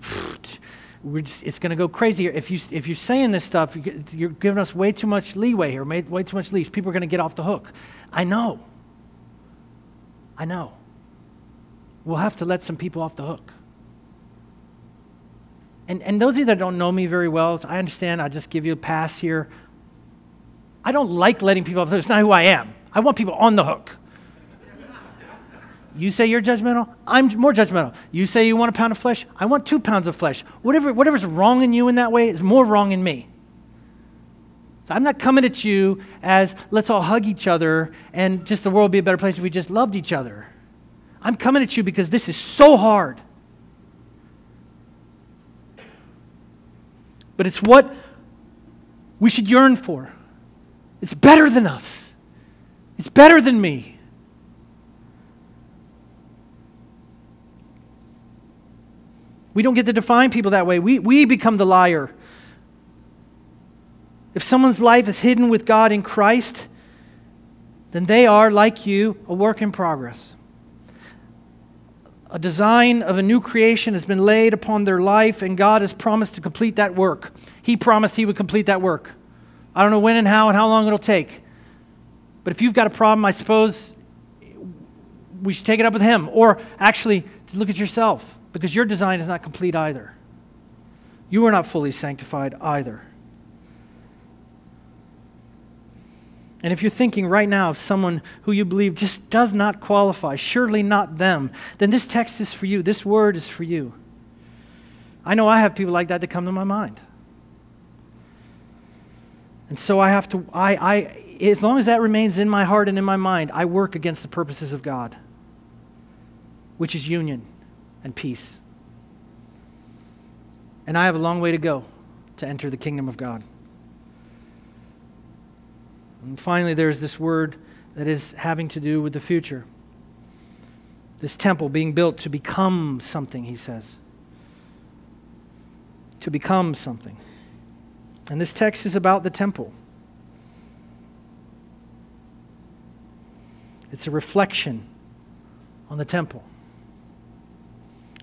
we're just, it's going to go crazy here. If, you, if you're saying this stuff, you're giving us way too much leeway here, way too much leash. People are going to get off the hook. I know. I know. We'll have to let some people off the hook. And, and those of you that don't know me very well, I understand. I'll just give you a pass here. I don't like letting people off the hook. It's not who I am. I want people on the hook. You say you're judgmental, I'm more judgmental. You say you want a pound of flesh, I want two pounds of flesh. Whatever, whatever's wrong in you in that way is more wrong in me. So I'm not coming at you as let's all hug each other and just the world would be a better place if we just loved each other. I'm coming at you because this is so hard. But it's what we should yearn for. It's better than us. It's better than me. We don't get to define people that way. We, we become the liar. If someone's life is hidden with God in Christ, then they are, like you, a work in progress. A design of a new creation has been laid upon their life, and God has promised to complete that work. He promised He would complete that work. I don't know when and how and how long it'll take. But if you've got a problem, I suppose we should take it up with Him. Or actually, look at yourself, because your design is not complete either. You are not fully sanctified either. And if you're thinking right now of someone who you believe just does not qualify, surely not them, then this text is for you. This word is for you. I know I have people like that that come to my mind. And so I have to, I, I, as long as that remains in my heart and in my mind, I work against the purposes of God, which is union and peace. And I have a long way to go to enter the kingdom of God. And finally, there's this word that is having to do with the future. This temple being built to become something, he says. To become something. And this text is about the temple. It's a reflection on the temple.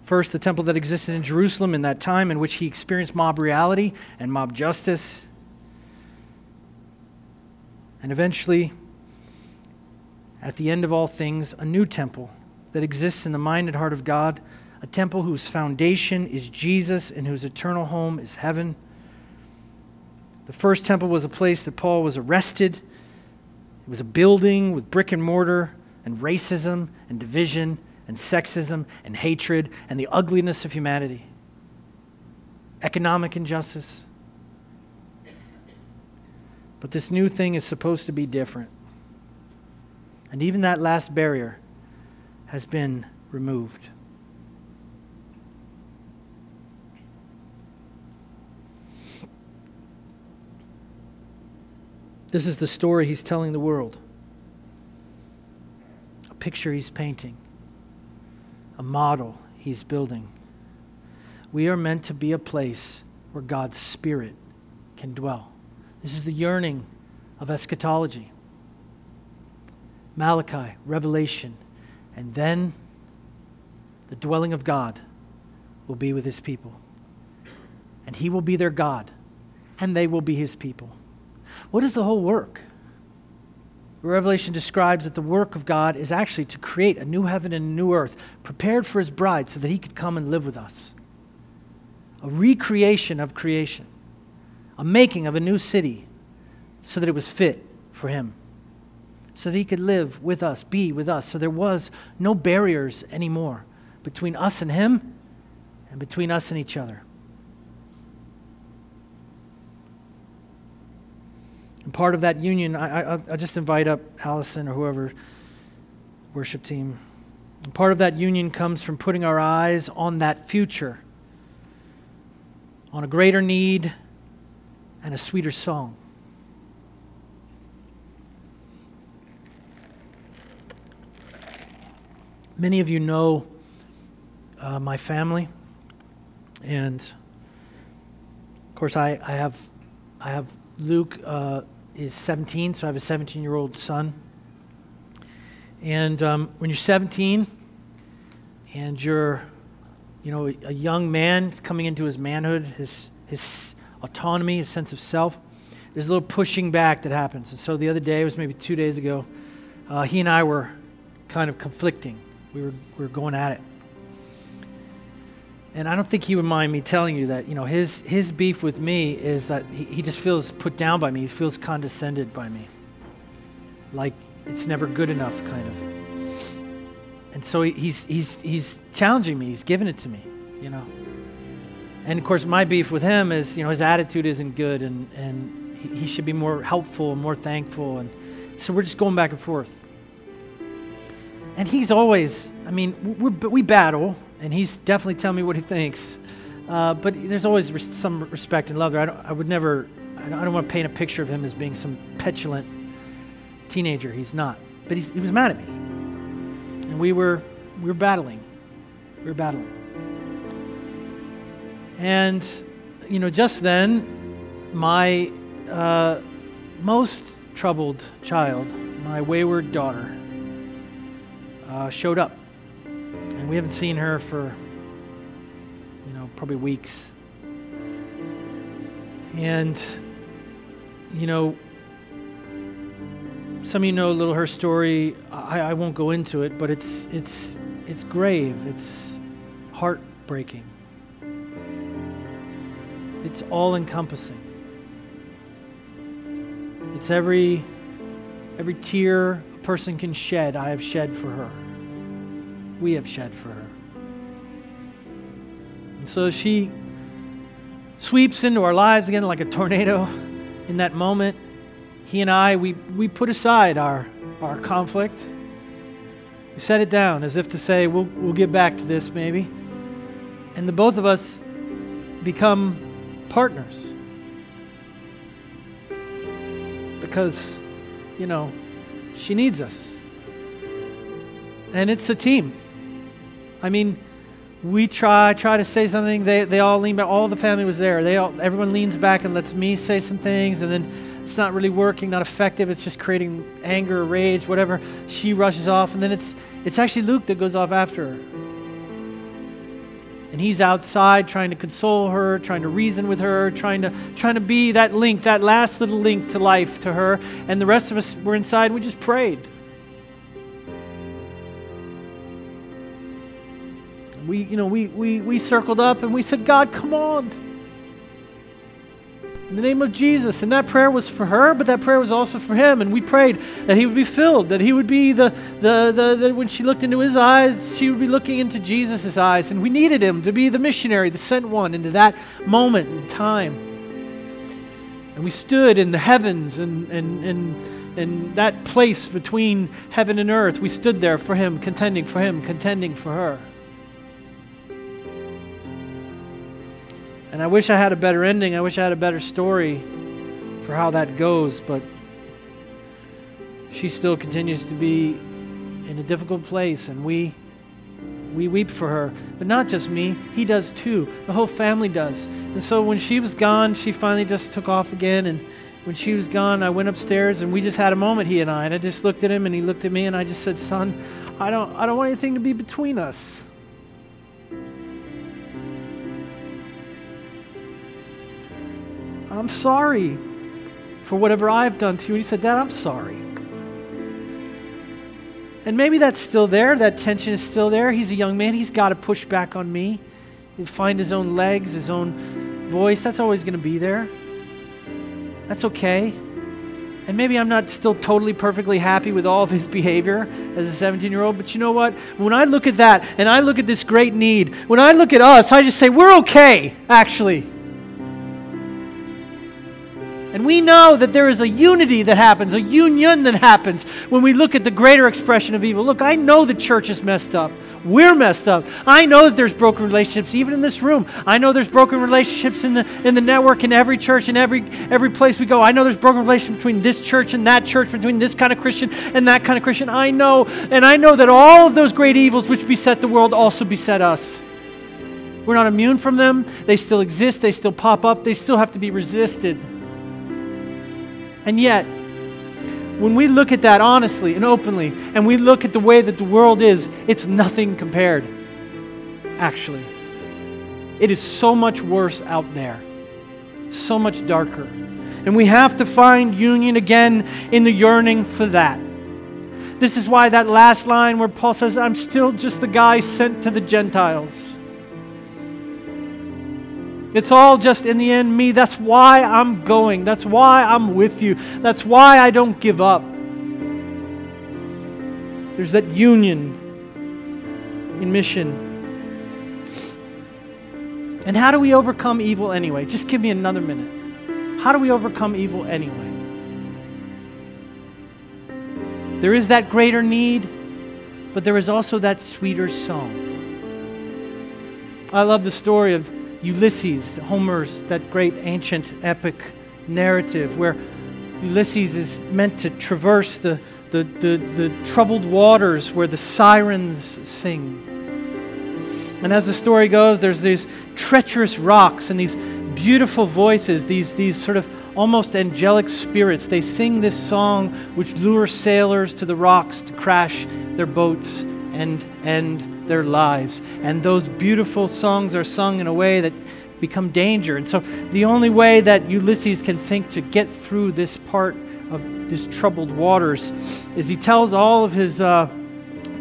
First, the temple that existed in Jerusalem in that time in which he experienced mob reality and mob justice. And eventually, at the end of all things, a new temple that exists in the mind and heart of God, a temple whose foundation is Jesus and whose eternal home is heaven. The first temple was a place that Paul was arrested. It was a building with brick and mortar and racism and division and sexism and hatred and the ugliness of humanity. Economic injustice. But this new thing is supposed to be different. And even that last barrier has been removed. This is the story he's telling the world. A picture he's painting. A model he's building. We are meant to be a place where God's Spirit can dwell. This is the yearning of eschatology. Malachi, Revelation, and then the dwelling of God will be with His people. And He will be their God, and they will be His people. What is the whole work? Revelation describes that the work of God is actually to create a new heaven and a new earth, prepared for his bride so that he could come and live with us. A recreation of creation, a making of a new city so that it was fit for him, so that he could live with us, be with us, so there was no barriers anymore between us and him and between us and each other. And part of that union, I, I, I just invite up Allison or whoever, worship team. And part of that union comes from putting our eyes on that future, on a greater need and a sweeter song. Many of you know uh, my family, and of course I, I have I have Luke uh, is seventeen, so I have a seventeen-year-old son. And um, when you're seventeen and you're, you know, a young man coming into his manhood, his his autonomy, his sense of self, there's a little pushing back that happens. And so the other day, it was maybe two days ago, uh, he and I were kind of conflicting. We were, we were going at it. And I don't think he would mind me telling you that, you know, his, his beef with me is that he, he just feels put down by me. He feels condescended by me. Like it's never good enough, kind of. And so he, he's, he's, he's challenging me. He's giving it to me, you know. And, of course, my beef with him is, you know, his attitude isn't good and, and he, he should be more helpful and more thankful. And so we're just going back and forth. And he's always, I mean, we're, we battle, and he's definitely telling me what he thinks. Uh, but there's always res some respect and love there. I, don't, I would never, I don't, I don't want to paint a picture of him as being some petulant teenager. He's not. But he's, he was mad at me. And we were, we were battling. We were battling. And, you know, just then, my uh, most troubled child, my wayward daughter, Uh, showed up, and we haven't seen her for, you know, probably weeks. And, you know, some of you know a little her story. I, I won't go into it, but it's it's it's grave. It's heartbreaking. It's all-encompassing. It's every every tear person can shed, I have shed for her. We have shed for her. And so she sweeps into our lives again like a tornado. In that moment, he and I, we, we put aside our, our conflict. We set it down as if to say, we'll, we'll get back to this maybe. And the both of us become partners. Because, you know, she needs us. And it's a team. I mean, we try try to say something. They, they all lean back. All the family was there. They all, everyone leans back and lets me say some things. And then it's not really working, not effective. It's just creating anger, rage, whatever. She rushes off. And then it's, it's actually Luke that goes off after her. And he's outside trying to console her, trying to reason with her, trying to trying to be that link, that last little link to life to her. And the rest of us were inside and we just prayed. And we, you know, we, we, we circled up and we said, God, come on. In the name of Jesus. And that prayer was for her, but that prayer was also for him. And we prayed that he would be filled, that he would be the, the, the, the when she looked into his eyes, she would be looking into Jesus' eyes. And we needed him to be the missionary, the sent one, into that moment in time. And we stood in the heavens and, and, and, and that place between heaven and earth. We stood there for him, contending for him, contending for her. And I wish I had a better ending. I wish I had a better story for how that goes, but she still continues to be in a difficult place, and we we weep for her. But not just me. He does too. The whole family does. And so when she was gone, she finally just took off again, and when she was gone, I went upstairs, and we just had a moment, he and I, and I just looked at him, and he looked at me, and I just said, son, I don't, I don't want anything to be between us. I'm sorry for whatever I've done to you. And he said, Dad, I'm sorry. And maybe that's still there. That tension is still there. He's a young man. He's got to push back on me. He'll find his own legs, his own voice. That's always going to be there. That's okay. And maybe I'm not still totally perfectly happy with all of his behavior as a seventeen-year-old, but you know what? When I look at that and I look at this great need, when I look at us, I just say, we're okay, actually. And we know that there is a unity that happens, a union that happens when we look at the greater expression of evil. Look, I know the church is messed up. We're messed up. I know that there's broken relationships, even in this room. I know there's broken relationships in the in the network, in every church, in every every place we go. I know there's broken relationships between this church and that church, between this kind of Christian and that kind of Christian. I know, and I know that all of those great evils which beset the world also beset us. We're not immune from them. They still exist. They still pop up. They still have to be resisted. And yet, when we look at that honestly and openly, and we look at the way that the world is, it's nothing compared, actually. It is so much worse out there, so much darker. And we have to find union again in the yearning for that. This is why that last line where Paul says, I'm still just the guy sent to the Gentiles. It's all just, in the end, me. That's why I'm going. That's why I'm with you. That's why I don't give up. There's that union in mission. And how do we overcome evil anyway? Just give me another minute. How do we overcome evil anyway? There is that greater need, but there is also that sweeter song. I love the story of Ulysses, Homer's, that great ancient epic narrative where Ulysses is meant to traverse the, the, the, the troubled waters where the sirens sing. And as the story goes, there's these treacherous rocks and these beautiful voices, these, these sort of almost angelic spirits. They sing this song which lures sailors to the rocks to crash their boats and end their lives. And those beautiful songs are sung in a way that become danger. And so the only way that Ulysses can think to get through this part of this troubled waters is he tells all of his uh,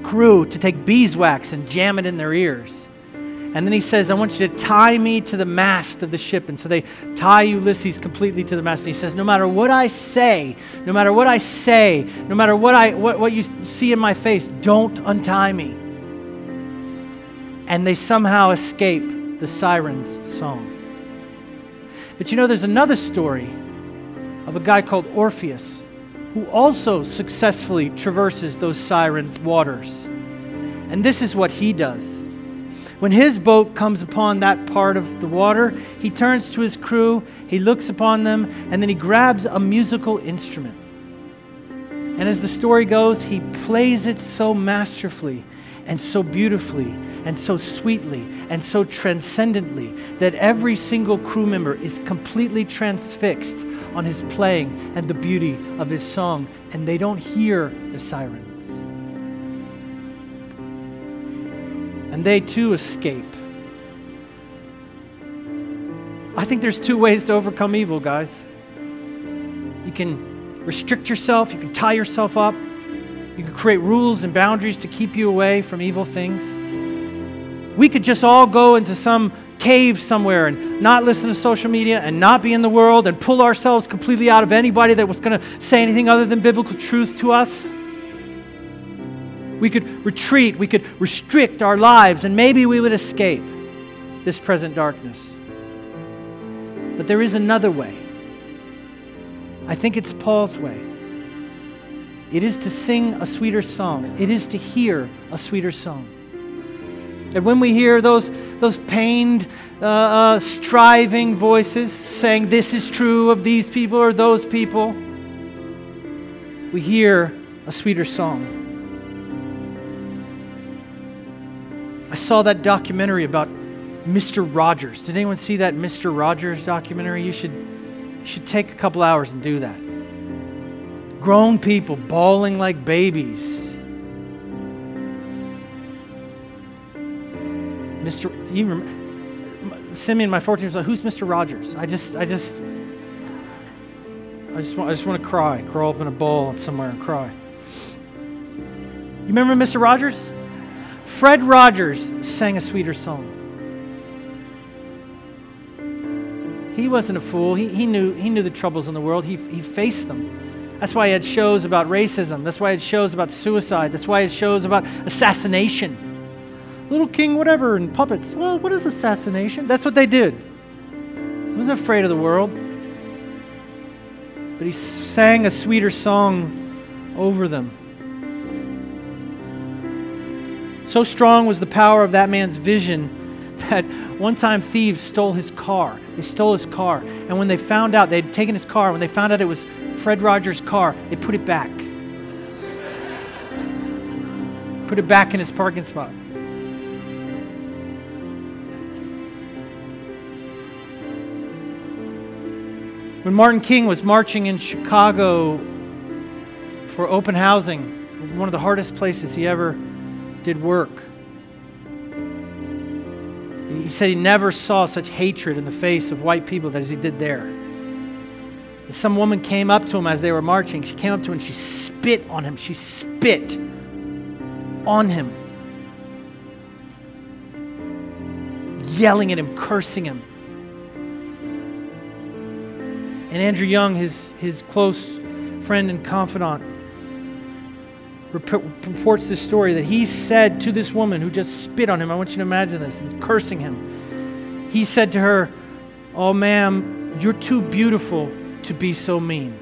crew to take beeswax and jam it in their ears. And then he says, I want you to tie me to the mast of the ship. And so they tie Ulysses completely to the mast. And he says, no matter what I say, no matter what I say, no matter what I what, what you see in my face, don't untie me. And they somehow escape the siren's song. But you know, there's another story of a guy called Orpheus who also successfully traverses those siren waters. And this is what he does. When his boat comes upon that part of the water, he turns to his crew, he looks upon them, and then he grabs a musical instrument. And as the story goes, he plays it so masterfully and so beautifully and so sweetly and so transcendently that every single crew member is completely transfixed on his playing and the beauty of his song, and they don't hear the sirens. And they too escape. I think there's two ways to overcome evil, guys. You can restrict yourself, you can tie yourself up, you can create rules and boundaries to keep you away from evil things. We could just all go into some cave somewhere and not listen to social media and not be in the world and pull ourselves completely out of anybody that was going to say anything other than biblical truth to us. We could retreat, we could restrict our lives, and maybe we would escape this present darkness. But there is another way. I think it's Paul's way. It is to sing a sweeter song. It is to hear a sweeter song. And when we hear those, those pained, uh, uh, striving voices saying, this is true of these people or those people, we hear a sweeter song. I saw that documentary about Mister Rogers. Did anyone see that Mister Rogers documentary? You should, you should take a couple hours and do that. Grown people bawling like babies. Mister You remember, Simeon, my fourteen year old, like, who's Mister Rogers? I just, I just, I just want, I just want to cry, crawl up in a ball somewhere and cry. You remember Mister Rogers? Fred Rogers sang a sweeter song. He wasn't a fool. He, he, knew, he knew the troubles in the world. He, he faced them. That's why he had shows about racism. That's why he had shows about suicide. That's why he had shows about assassination. Little King whatever and puppets. Well, what is assassination? That's what they did. He wasn't afraid of the world. But he sang a sweeter song over them. So strong was the power of that man's vision that one time thieves stole his car. They stole his car. And when they found out, they'd taken his car. When they found out it was Fred Rogers' car, they put it back. Put it back in his parking spot. When Martin King was marching in Chicago for open housing, one of the hardest places he ever did work, he said he never saw such hatred in the face of white people as he did there. And some woman came up to him as they were marching. She came up to him and she spit on him. She spit on him, yelling at him, cursing him. And Andrew Young, his, his close friend and confidant, reports this story that he said to this woman who just spit on him, I want you to imagine this, and cursing him, he said to her, "Oh, ma'am, you're too beautiful to be so mean."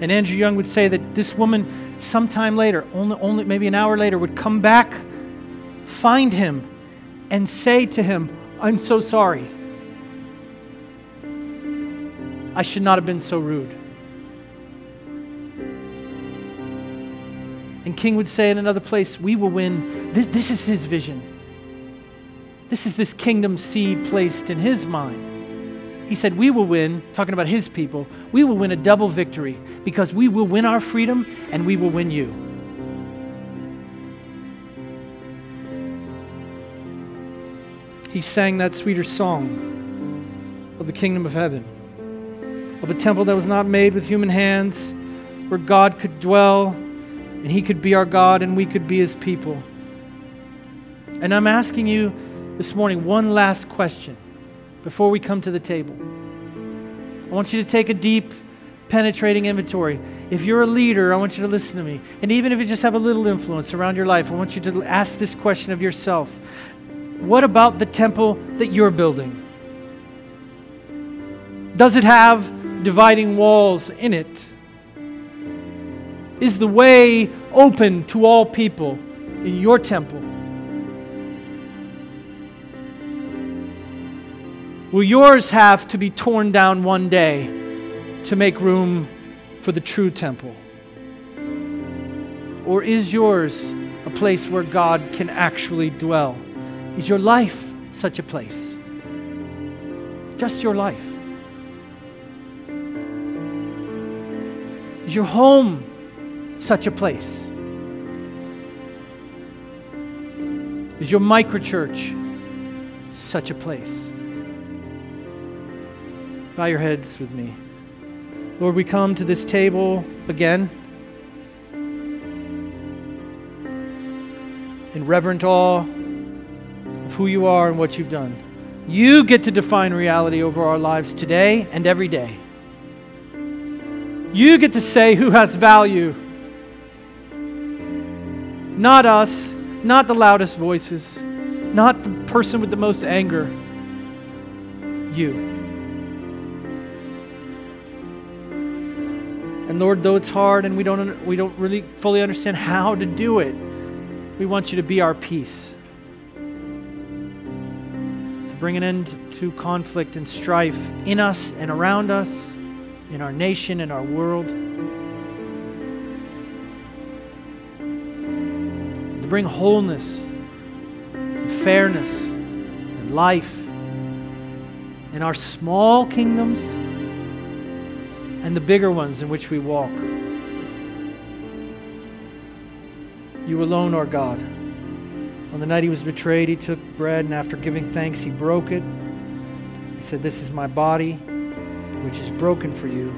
And Andrew Young would say that this woman, sometime later, only, only maybe an hour later, would come back, find him, and say to him, "I'm so sorry. I should not have been so rude." And King would say in another place, we will win. This, this is his vision. This is this kingdom seed placed in his mind. He said, we will win, talking about his people, we will win a double victory because we will win our freedom and we will win you. He sang that sweeter song of the kingdom of heaven, of a temple that was not made with human hands, where God could dwell, and He could be our God, and we could be His people. And I'm asking you this morning one last question before we come to the table. I want you to take a deep, penetrating inventory. If you're a leader, I want you to listen to me. And even if you just have a little influence around your life, I want you to ask this question of yourself. What about the temple that you're building? Does it have dividing walls in it? Is the way open to all people in your temple? Will yours have to be torn down one day to make room for the true temple? Or is yours a place where God can actually dwell? Is your life such a place? Just your life. Is your home such a place? Is your microchurch such a place? Bow your heads with me. Lord, we come to this table again in reverent awe. Who you are and what you've done. You get to define reality over our lives today and every day. You get to say who has value. Not us, not the loudest voices, not the person with the most anger. You. And Lord, though it's hard and we don't we don't really fully understand how to do it, we want you to be our peace. Bring an end to conflict and strife in us and around us, in our nation, in our world. To bring wholeness, and fairness, and life in our small kingdoms and the bigger ones in which we walk. You alone are God. On the night he was betrayed, he took bread, and after giving thanks, he broke it. He said, "This is my body, which is broken for you.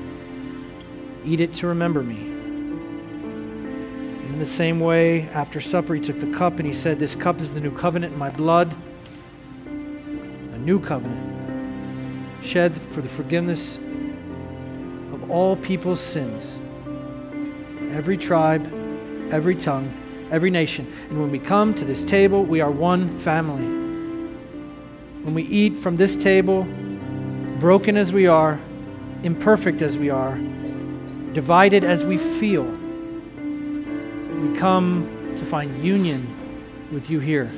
Eat it to remember me. And in the same way, after supper, he took the cup and he said, this cup is the new covenant in my blood, a new covenant, shed for the forgiveness of all people's sins, every tribe, every tongue, every nation. And when we come to this table, we are one family. When we eat from this table, broken as we are, imperfect as we are, divided as we feel, we come to find union with you here.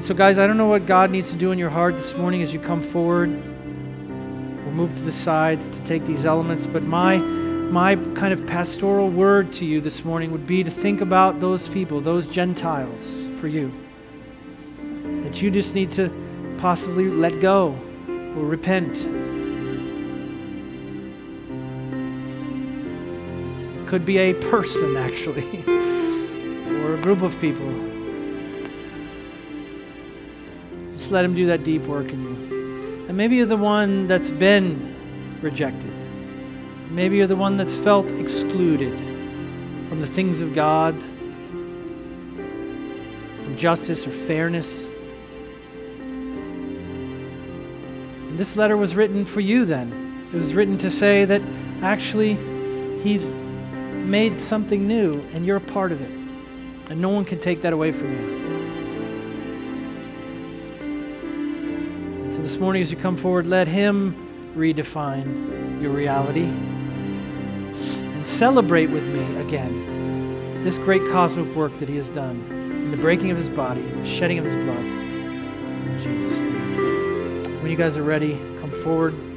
So guys, I don't know what God needs to do in your heart this morning as you come forward. We'll move to the sides to take these elements, but my, my kind of pastoral word to you this morning would be to think about those people, those Gentiles for you, that you just need to possibly let go or repent. Could be a person, actually, or a group of people. Just let him do that deep work in you. And maybe you're the one that's been rejected. Maybe you're the one that's felt excluded from the things of God, from justice or fairness. And this letter was written for you then. It was written to say that actually he's made something new and you're a part of it, and no one can take that away from you. So this morning as you come forward, let him redefine your reality and celebrate with me again this great cosmic work that he has done in the breaking of his body and the shedding of his blood in Jesus' name. When you guys are ready, come forward.